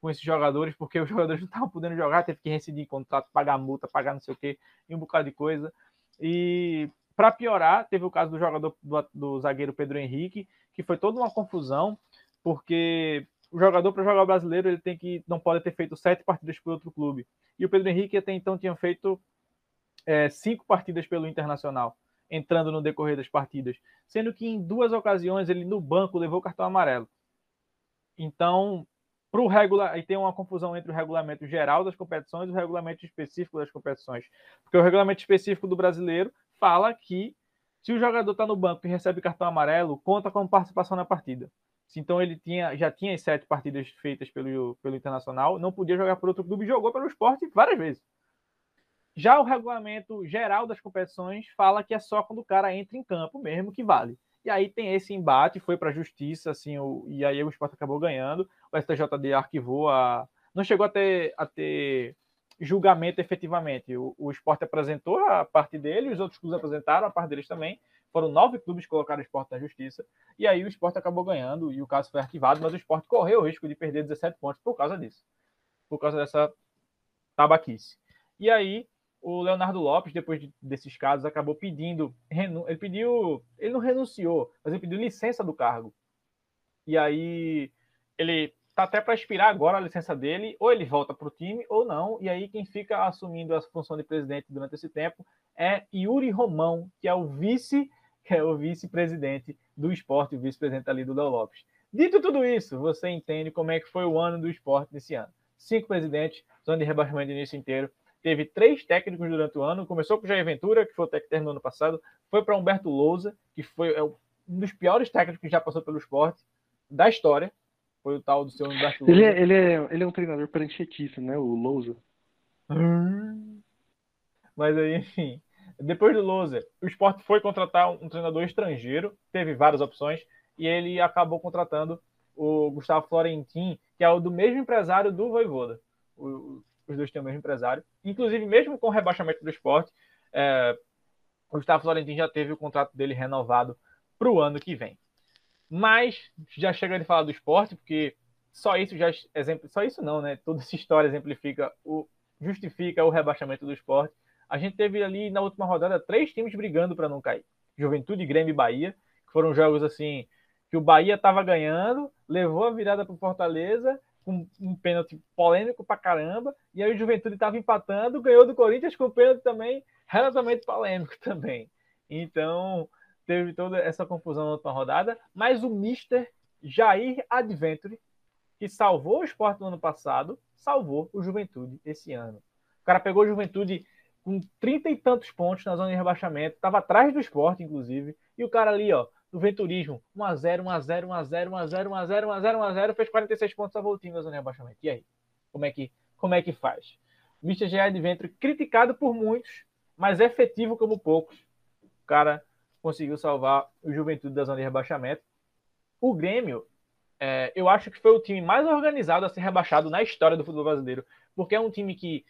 com esses jogadores, porque os jogadores não estavam podendo jogar, teve que rescindir contrato, pagar multa, pagar não sei o quê, e um bocado de coisa. E, para piorar, teve o caso do jogador do, do zagueiro Pedro Henrique, que foi toda uma confusão, porque o jogador, para jogar o Brasileiro, ele tem que, não pode ter feito sete partidas por outro clube. E o Pedro Henrique até então tinha feito é, cinco partidas pelo Internacional, entrando no decorrer das partidas. Sendo que em duas ocasiões ele, no banco, levou o cartão amarelo. Então, pro regular... e tem uma confusão entre o regulamento geral das competições e o regulamento específico das competições. Porque o regulamento específico do Brasileiro fala que se o jogador está no banco e recebe cartão amarelo, conta como participação na partida. Então ele tinha, já tinha as sete partidas feitas pelo, pelo Internacional, não podia jogar por outro clube, jogou pelo Sport várias vezes. Já o regulamento geral das competições fala que é só quando o cara entra em campo mesmo que vale. E aí tem esse embate, foi para a justiça, assim, o, e aí o Sport acabou ganhando. O S T J D arquivou a... não chegou a ter, a ter julgamento efetivamente. O, o Sport apresentou a parte dele, os outros clubes apresentaram a parte deles também. Foram nove clubes que colocaram o Sport na justiça. E aí o Sport acabou ganhando e o caso foi arquivado, mas o Sport correu o risco de perder dezessete pontos por causa disso. Por causa dessa tabaquice. E aí o Leonardo Lopes, depois de, desses casos, acabou pedindo... Ele pediu... Ele não renunciou, mas ele pediu licença do cargo. E aí ele tá até para expirar agora a licença dele. Ou ele volta para o time ou não. E aí quem fica assumindo a função de presidente durante esse tempo é Yuri Romão, que é o vice... que é o vice-presidente do Sport, o vice-presidente ali do Léo Lopes. Dito tudo isso, você entende como é que foi o ano do Sport desse ano. Cinco presidentes, zona de rebaixamento de início inteiro. Teve três técnicos durante o ano. Começou com o Jair Ventura, que foi o técnico que terminou no ano passado. Foi para Humberto Lousa, que foi é um dos piores técnicos que já passou pelo Sport da história. Foi o tal do seu Humberto Lousa. Ele é, ele é, ele é um treinador pranchetice, né? O Lousa. Hum. Mas aí, enfim... Depois do Lousa, o Sport foi contratar um treinador estrangeiro, teve várias opções, e ele acabou contratando o Gustavo Florentin, que é o do mesmo empresário do Vojvoda. O, os dois têm o mesmo empresário. Inclusive, mesmo com o rebaixamento do Sport, é, o Gustavo Florentin já teve o contrato dele renovado para o ano que vem. Mas já chega de falar do Sport, porque só isso já exemplifica, só isso não, né? Toda essa história exemplifica, o, justifica o rebaixamento do Sport. A gente teve ali, na última rodada, três times brigando para não cair. Juventude, Grêmio e Bahia, que foram jogos assim, que o Bahia estava ganhando, levou a virada para o Fortaleza, com um pênalti polêmico para caramba, e aí o Juventude estava empatando, ganhou do Corinthians com um pênalti também, relativamente polêmico também. Então, teve toda essa confusão na última rodada, mas o mister Jair Adventure, que salvou o Sport no ano passado, salvou o Juventude esse ano. O cara pegou o Juventude com trinta e tantos pontos na zona de rebaixamento, estava atrás do Sport, inclusive, e o cara ali, ó, do Venturismo, um a zero, um a zero, um a zero, um a zero, um a zero, um a zero, fez quarenta e seis pontos, a voltinha na zona de rebaixamento. E aí? Como é que, como é que faz? O mister G A Adventure, criticado por muitos, mas efetivo como poucos, o cara conseguiu salvar o Juventude da zona de rebaixamento. O Grêmio, é, eu acho que foi o time mais organizado a ser rebaixado na história do futebol brasileiro, porque é um time que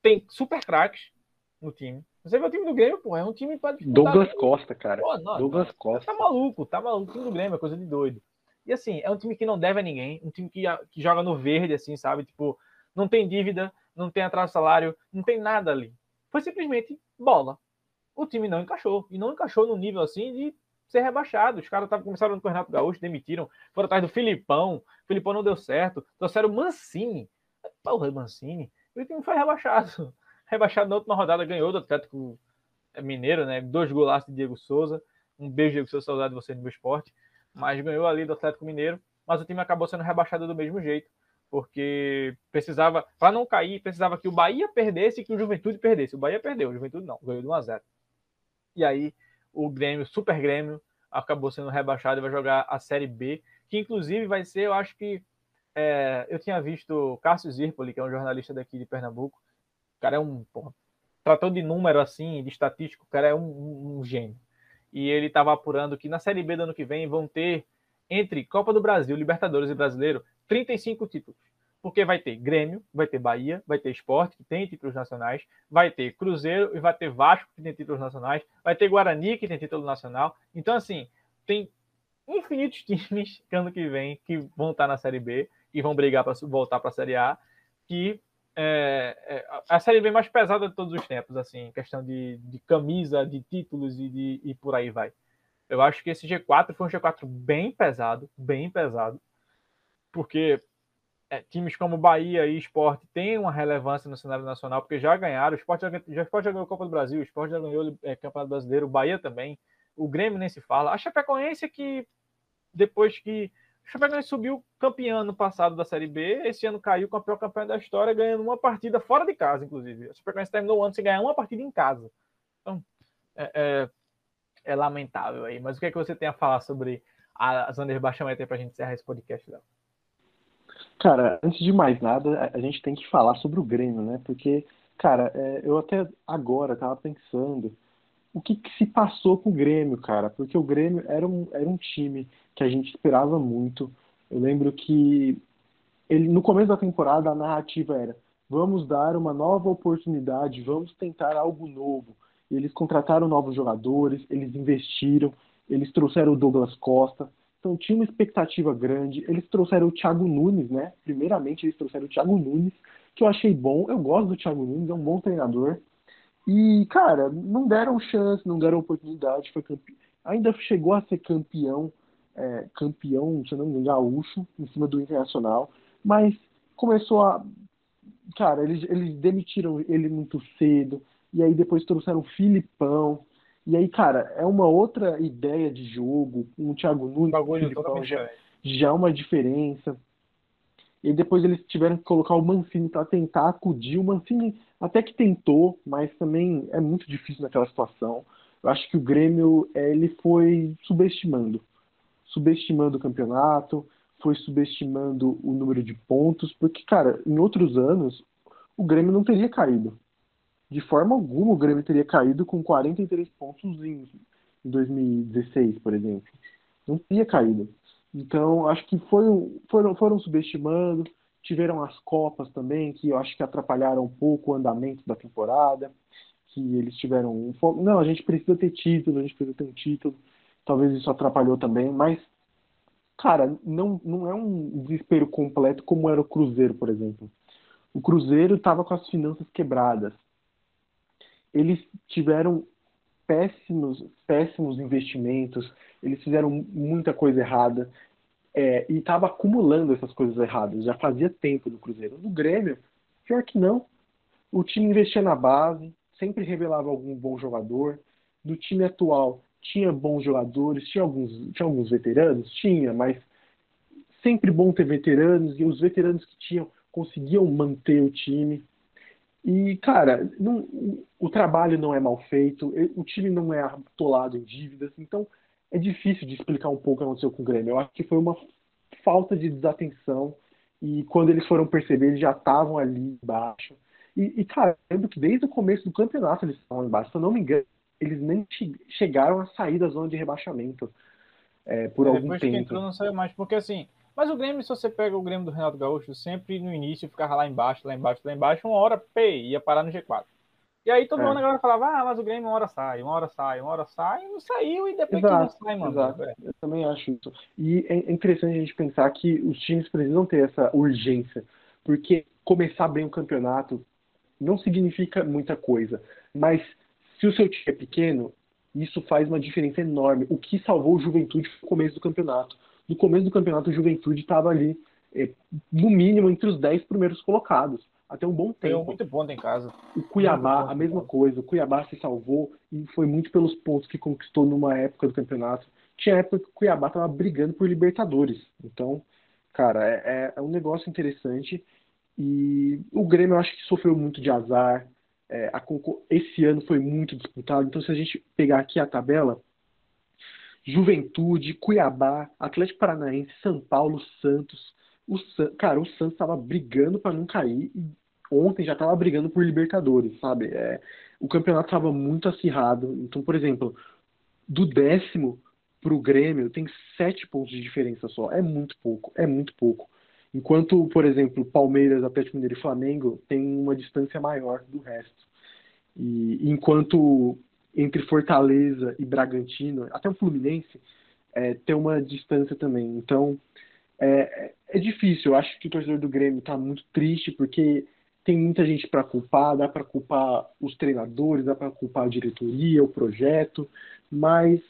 tem super craques no time. Você vê o time do Grêmio, pô, é um time para Douglas tá... Costa, cara. Pô, não, Douglas tá, Costa. Tá maluco, tá maluco. O time do Grêmio é coisa de doido. E assim, é um time que não deve a ninguém, um time que, que joga no verde, assim, sabe? Tipo, não tem dívida, não tem atraso salário, não tem nada ali. Foi simplesmente bola. O time não encaixou. E não encaixou num nível assim de ser rebaixado. Os caras tavam, começaram com o Renato Gaúcho, demitiram, foram atrás do Filipão. O Filipão não deu certo. Trouxeram o Mancini. Porra, Mancini. O time foi rebaixado. Rebaixado na última rodada, ganhou do Atlético Mineiro, né? Dois golaços de Diego Souza. Um beijo, Diego Souza, saudade de você no meu Sport. Mas ganhou ali do Atlético Mineiro. Mas o time acabou sendo rebaixado do mesmo jeito. Porque precisava, para não cair, precisava que o Bahia perdesse e que o Juventude perdesse. O Bahia perdeu, o Juventude não. Ganhou de um a zero. E aí, o Grêmio, o Super Grêmio, acabou sendo rebaixado e vai jogar a Série B. Que, inclusive, vai ser, eu acho que... É, eu tinha visto o Cássio Zirpoli, que é um jornalista daqui de Pernambuco. O cara é um, porra, tratou de número assim, de estatístico, o cara é um, um, um gênio. E ele estava apurando que na Série B do ano que vem vão ter, entre Copa do Brasil, Libertadores e Brasileiro, trinta e cinco títulos. porque vai ter Grêmio, vai ter Bahia, vai ter Esporte, que tem títulos nacionais, vai ter Cruzeiro e vai ter Vasco, que tem títulos nacionais, vai ter Guarani, que tem título nacional. Então, assim, tem infinitos times que ano que vem que vão estar na Série B e vão brigar para voltar para a Série A, que é, é a Série B mais pesada de todos os tempos, assim, questão de, de camisa, de títulos e, de, e por aí vai. Eu acho que esse G quatro foi um G quatro bem pesado, bem pesado, porque é, times como Bahia e Sport têm uma relevância no cenário nacional, porque já ganharam, o Sport já, já, Sport já ganhou a Copa do Brasil, o Sport já ganhou é, Campeonato Brasileiro, o Bahia também, o Grêmio nem se fala. A Chapecoense que, depois que... A Chapecoense subiu campeã no passado da Série B, esse ano caiu com a pior campanha da história, ganhando uma partida fora de casa, inclusive. A Chapecoense terminou o ano sem ganhar uma partida em casa. Então, é... é... é lamentável aí, mas o que é que você tem a falar sobre a zona de rebaixamento aí pra gente encerrar esse podcast, Léo? Cara, antes de mais nada, a gente tem que falar sobre o Grêmio, né? Porque, cara, eu até agora tava pensando o que, que se passou com o Grêmio, cara? Porque o Grêmio era um, era um time que a gente esperava muito. Eu lembro que ele, no começo da temporada a narrativa era: vamos dar uma nova oportunidade, vamos tentar algo novo. Eles contrataram novos jogadores, eles investiram, eles trouxeram o Douglas Costa, então tinha uma expectativa grande, eles trouxeram o Thiago Nunes, né? Primeiramente eles trouxeram o Thiago Nunes, que eu achei bom, eu gosto do Thiago Nunes, é um bom treinador, e, cara, não deram chance, não deram oportunidade, foi campe... ainda chegou a ser campeão, é, campeão, se eu não me engano, gaúcho, em cima do Internacional, mas começou a... Cara, eles, eles demitiram ele muito cedo, e aí depois trouxeram o Filipão, e aí, cara, é uma outra ideia de jogo, o Thiago Nunes, o Filipão já, já é uma diferença, e depois eles tiveram que colocar o Mancini para tentar acudir, o Mancini até que tentou, mas também é muito difícil naquela situação. Eu acho que o Grêmio, ele foi subestimando, subestimando o campeonato, foi subestimando o número de pontos, porque, cara, em outros anos, o Grêmio não teria caído. De forma alguma o Grêmio teria caído com quarenta e três pontos em dois mil e dezesseis, por exemplo. Não teria caído. Então, acho que foi, foram, foram subestimando. Tiveram as Copas também, que eu acho que atrapalharam um pouco o andamento da temporada. Que eles tiveram um foco. Não, a gente precisa ter título, a gente precisa ter um título. Talvez isso atrapalhou também, mas, cara, não, não é um desespero completo como era o Cruzeiro, por exemplo. O Cruzeiro estava com as finanças quebradas. Eles tiveram péssimos, péssimos investimentos, eles fizeram muita coisa errada, é, e estava acumulando essas coisas erradas. Já fazia tempo no Cruzeiro. No Grêmio, pior que não. O time investia na base, sempre revelava algum bom jogador. Do time atual, tinha bons jogadores, tinha alguns, tinha alguns veteranos? Tinha, mas sempre bom ter veteranos, e os veteranos que tinham conseguiam manter o time. E, cara, não, o trabalho não é mal feito, o time não é atolado em dívidas, então é difícil de explicar um pouco o que aconteceu com o Grêmio. Eu acho que foi uma falta de desatenção, e quando eles foram perceber, eles já estavam ali embaixo. E, e cara, eu lembro que desde o começo do campeonato eles estavam embaixo, se eu não me engano, eles nem chegaram a sair da zona de rebaixamento é, por algum tempo. Depois que entrou não saiu mais, porque assim... Mas o Grêmio, se você pega o Grêmio do Renato Gaúcho, sempre no início ficava lá embaixo, lá embaixo, lá embaixo, uma hora, pê, ia parar no G quatro. E aí todo é. mundo agora falava: ah, mas o Grêmio uma hora sai, uma hora sai, uma hora sai, e não saiu, e depois exato, que não sai, mano. Exato. É. Eu também acho isso. E é interessante a gente pensar que os times precisam ter essa urgência, porque começar bem o campeonato não significa muita coisa, mas se o seu time é pequeno, isso faz uma diferença enorme. O que salvou o Juventude foi o começo do campeonato. No começo do campeonato, o Juventude estava ali, é, no mínimo, entre os dez primeiros colocados. Até um bom tempo. Foi muito bom em casa. O Cuiabá, a mesma coisa. O Cuiabá se salvou e foi muito pelos pontos que conquistou numa época do campeonato. Tinha época que o Cuiabá estava brigando por Libertadores. Então, cara, é, é um negócio interessante. E o Grêmio, eu acho que sofreu muito de azar. É, a concor... Esse ano foi muito disputado. Então, se a gente pegar aqui a tabela... Juventude, Cuiabá, Atlético Paranaense, São Paulo, Santos. O San... Cara, o Santos estava brigando para não cair e ontem já estava brigando por Libertadores, sabe? É... O campeonato estava muito acirrado. Então, por exemplo, do décimo para o Grêmio tem sete pontos de diferença só. É muito pouco, é muito pouco. Enquanto, por exemplo, Palmeiras, Atlético Mineiro e Flamengo têm uma distância maior do resto. E enquanto entre Fortaleza e Bragantino, até o Fluminense, é, tem uma distância também. Então, é, é difícil. Eu acho que o torcedor do Grêmio está muito triste, porque tem muita gente para culpar. Dá para culpar os treinadores, dá para culpar a diretoria, o projeto. Mas,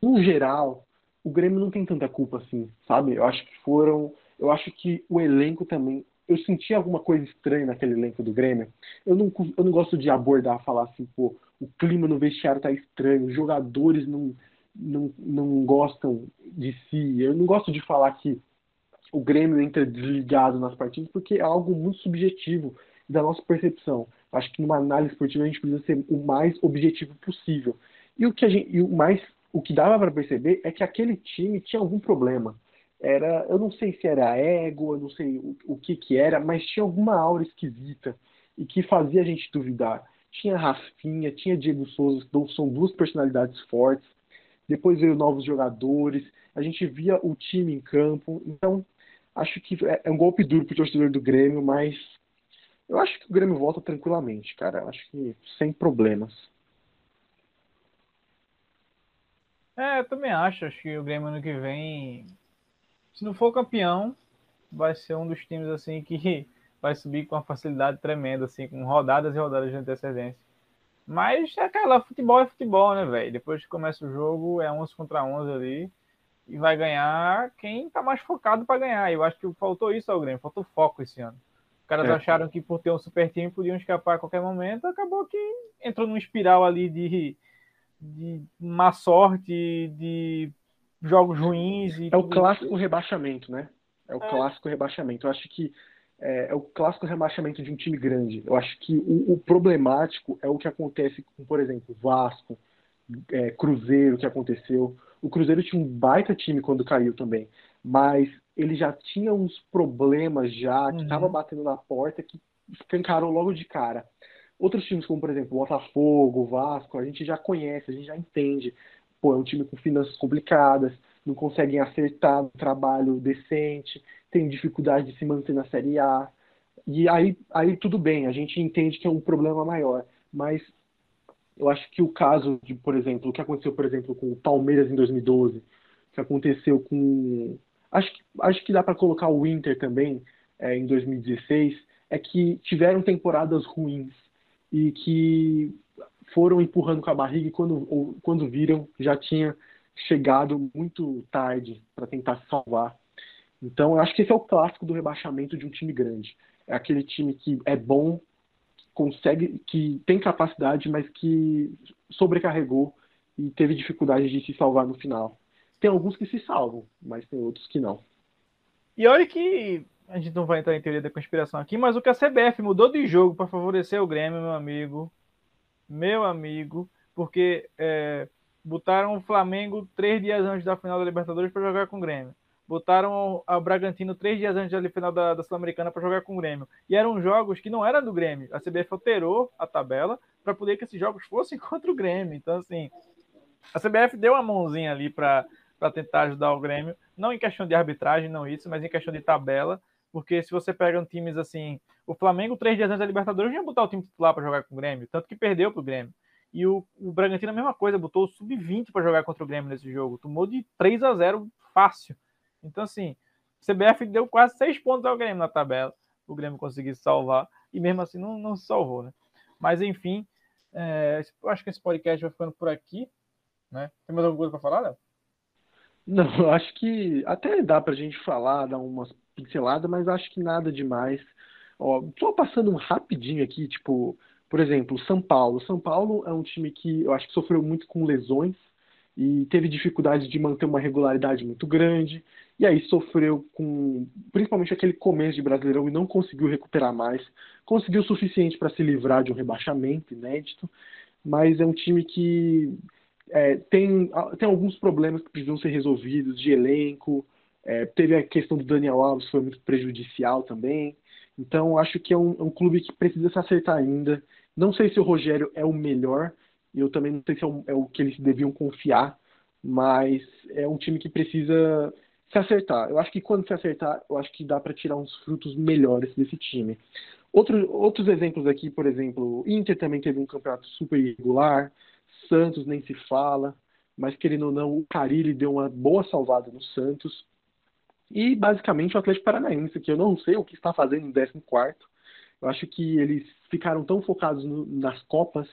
no geral, o Grêmio não tem tanta culpa assim, sabe? Eu acho que foram... Eu acho que o elenco também... Eu senti alguma coisa estranha naquele elenco do Grêmio. Eu não, eu não gosto de abordar, falar assim, pô, o clima no vestiário tá estranho, os jogadores não, não, não gostam de si. Eu não gosto de falar que o Grêmio entra desligado nas partidas, porque é algo muito subjetivo da nossa percepção. Acho que numa análise esportiva a gente precisa ser o mais objetivo possível. E o que, a gente, e o mais, o que dava para perceber é que aquele time tinha algum problema. Era, eu não sei se era ego, eu não sei o, o que que era, mas tinha alguma aura esquisita e que fazia a gente duvidar. Tinha Rafinha, tinha Diego Souza, que são duas personalidades fortes. Depois veio novos jogadores, a gente via o time em campo. Então, acho que é, é um golpe duro pro torcedor do Grêmio, mas eu acho que o Grêmio volta tranquilamente, cara. Acho que sem problemas. É, eu também acho. Acho que o Grêmio ano que vem... Se não for campeão, vai ser um dos times assim que vai subir com uma facilidade tremenda, assim, com rodadas e rodadas de antecedência. Mas é aquela, futebol é futebol, né, velho? Depois que começa o jogo, é onze contra onze ali, e vai ganhar quem tá mais focado para ganhar. Eu acho que faltou isso ao Grêmio, faltou foco esse ano. Os caras é. acharam que por ter um super time podiam escapar a qualquer momento, acabou que entrou numa espiral ali de, de má sorte, de... jogos ruins e... É o clássico rebaixamento, né? É o é. clássico rebaixamento. Eu acho que é, é o clássico rebaixamento de um time grande. Eu acho que o, o problemático é o que acontece com, por exemplo, Vasco, é, Cruzeiro, que aconteceu. O Cruzeiro tinha um baita time quando caiu também, mas ele já tinha uns problemas já, que estava uhum. batendo na porta, que escancaram logo de cara. Outros times como, por exemplo, Botafogo, Vasco, a gente já conhece, a gente já entende. Pô, é um time com finanças complicadas, não conseguem acertar um trabalho decente, tem dificuldade de se manter na Série A. E aí, aí tudo bem, a gente entende que é um problema maior. Mas eu acho que o caso, de, por exemplo, o que aconteceu, por exemplo, com o Palmeiras em dois mil e doze, o que aconteceu com... Acho, acho que dá para colocar o Inter também, é, em dois mil e dezesseis, é que tiveram temporadas ruins e que... foram empurrando com a barriga e quando, quando viram já tinha chegado muito tarde para tentar salvar. Então eu acho que esse é o clássico do rebaixamento de um time grande. É aquele time que é bom, consegue, que tem capacidade, mas que sobrecarregou e teve dificuldade de se salvar no final. Tem alguns que se salvam, mas tem outros que não. E olha que a gente não vai entrar em teoria da conspiração aqui, mas o que a C B F mudou de jogo para favorecer o Grêmio, meu amigo... Meu amigo, porque é, botaram o Flamengo três dias antes da final da Libertadores para jogar com o Grêmio. Botaram o Bragantino três dias antes da final da, da Sul-Americana para jogar com o Grêmio. E eram jogos que não eram do Grêmio. A C B F alterou a tabela para poder que esses jogos fossem contra o Grêmio. Então, assim, a C B F deu uma mãozinha ali para tentar ajudar o Grêmio. Não em questão de arbitragem, não isso, mas em questão de tabela. Porque se você pega um times assim... O Flamengo, três dias antes da Libertadores, não ia botar o time titular para jogar com o Grêmio. Tanto que perdeu pro Grêmio. E o, o Bragantino, a mesma coisa. Botou o sub vinte para jogar contra o Grêmio nesse jogo. Tomou de três a zero fácil. Então, assim... O C B F deu quase seis pontos ao Grêmio na tabela. O Grêmio conseguiu se salvar. E mesmo assim, não, não se salvou, né? Mas, enfim... É, eu acho que esse podcast vai ficando por aqui, né? Tem mais alguma coisa para falar, Léo? Não, eu acho que... Até dá pra gente falar, dar umas... pincelada, mas acho que nada demais. Ó, só passando rapidinho aqui, tipo, por exemplo, São Paulo. São Paulo é um time que eu acho que sofreu muito com lesões e teve dificuldade de manter uma regularidade muito grande, e aí sofreu com, principalmente aquele começo de Brasileirão e não conseguiu recuperar mais. Conseguiu o suficiente para se livrar de um rebaixamento inédito, mas é um time que é, tem, tem alguns problemas que precisam ser resolvidos de elenco. É, teve a questão do Daniel Alves, que foi muito prejudicial também. Então, acho que é um, um clube que precisa se acertar ainda. Não sei se o Rogério é o melhor, e eu também não sei se é o, é o que eles deviam confiar, mas é um time que precisa se acertar. Eu acho que quando se acertar, eu acho que dá para tirar uns frutos melhores desse time. Outro, outros exemplos aqui, por exemplo, Inter também teve um campeonato super irregular, Santos nem se fala, mas querendo ou não, o Carille deu uma boa salvada no Santos. E basicamente o Atlético Paranaense, que eu não sei o que está fazendo no décimo quarto. Eu acho que eles ficaram tão focados no, nas Copas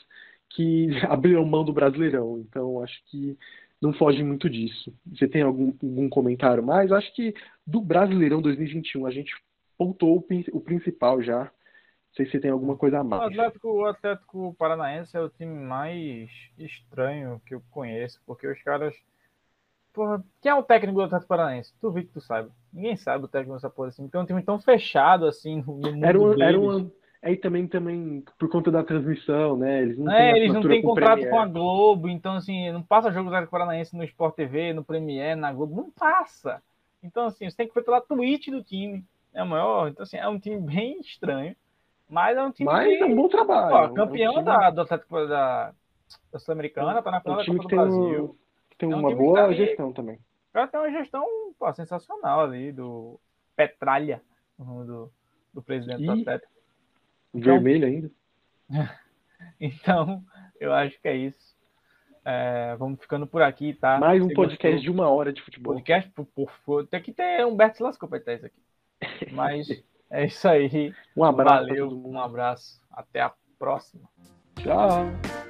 que abriram mão do Brasileirão. Então acho que não foge muito disso. Você tem algum, algum comentário mais? Acho que do Brasileirão dois mil e vinte e um a gente pontou o, o principal já. Não sei se tem alguma coisa a mais. O Atlético, o Atlético Paranaense é o time mais estranho que eu conheço, porque os caras... Porra, quem é o técnico do Atlético Paranaense? Tu vi que tu saiba. Ninguém sabe o técnico dessa porra assim. Então é um time tão fechado assim no mundo era um, era um, aí também, também por conta da transmissão, né? Eles não é, têm, eles não têm com contrato Premier. Com a Globo, então assim, não passa jogo do Atlético Paranaense no Sport T V, no Premier, na Globo, não passa. Então assim, você tem que ver pela Twitch do time. É o maior, então assim, é um time bem estranho, mas é um time mas que... é um bom trabalho. Ó, campeão é um time... da, do Atlético da, da Sul-Americana, tá na final da Copa do Brasil. Um... Tem uma é um boa tá gestão também. O cara tem uma gestão pô, sensacional ali do Petralha, do, do presidente Ih, do Atlético. Então, vermelho ainda. Então, eu acho que é isso. É, vamos ficando por aqui, tá? Mais um Você podcast gostou? De uma hora de futebol. Podcast, por, por, por, tem que ter Humberto Lascou pra isso aqui. Mas é isso aí. Um abraço. Valeu, um abraço. Até a próxima. Tchau.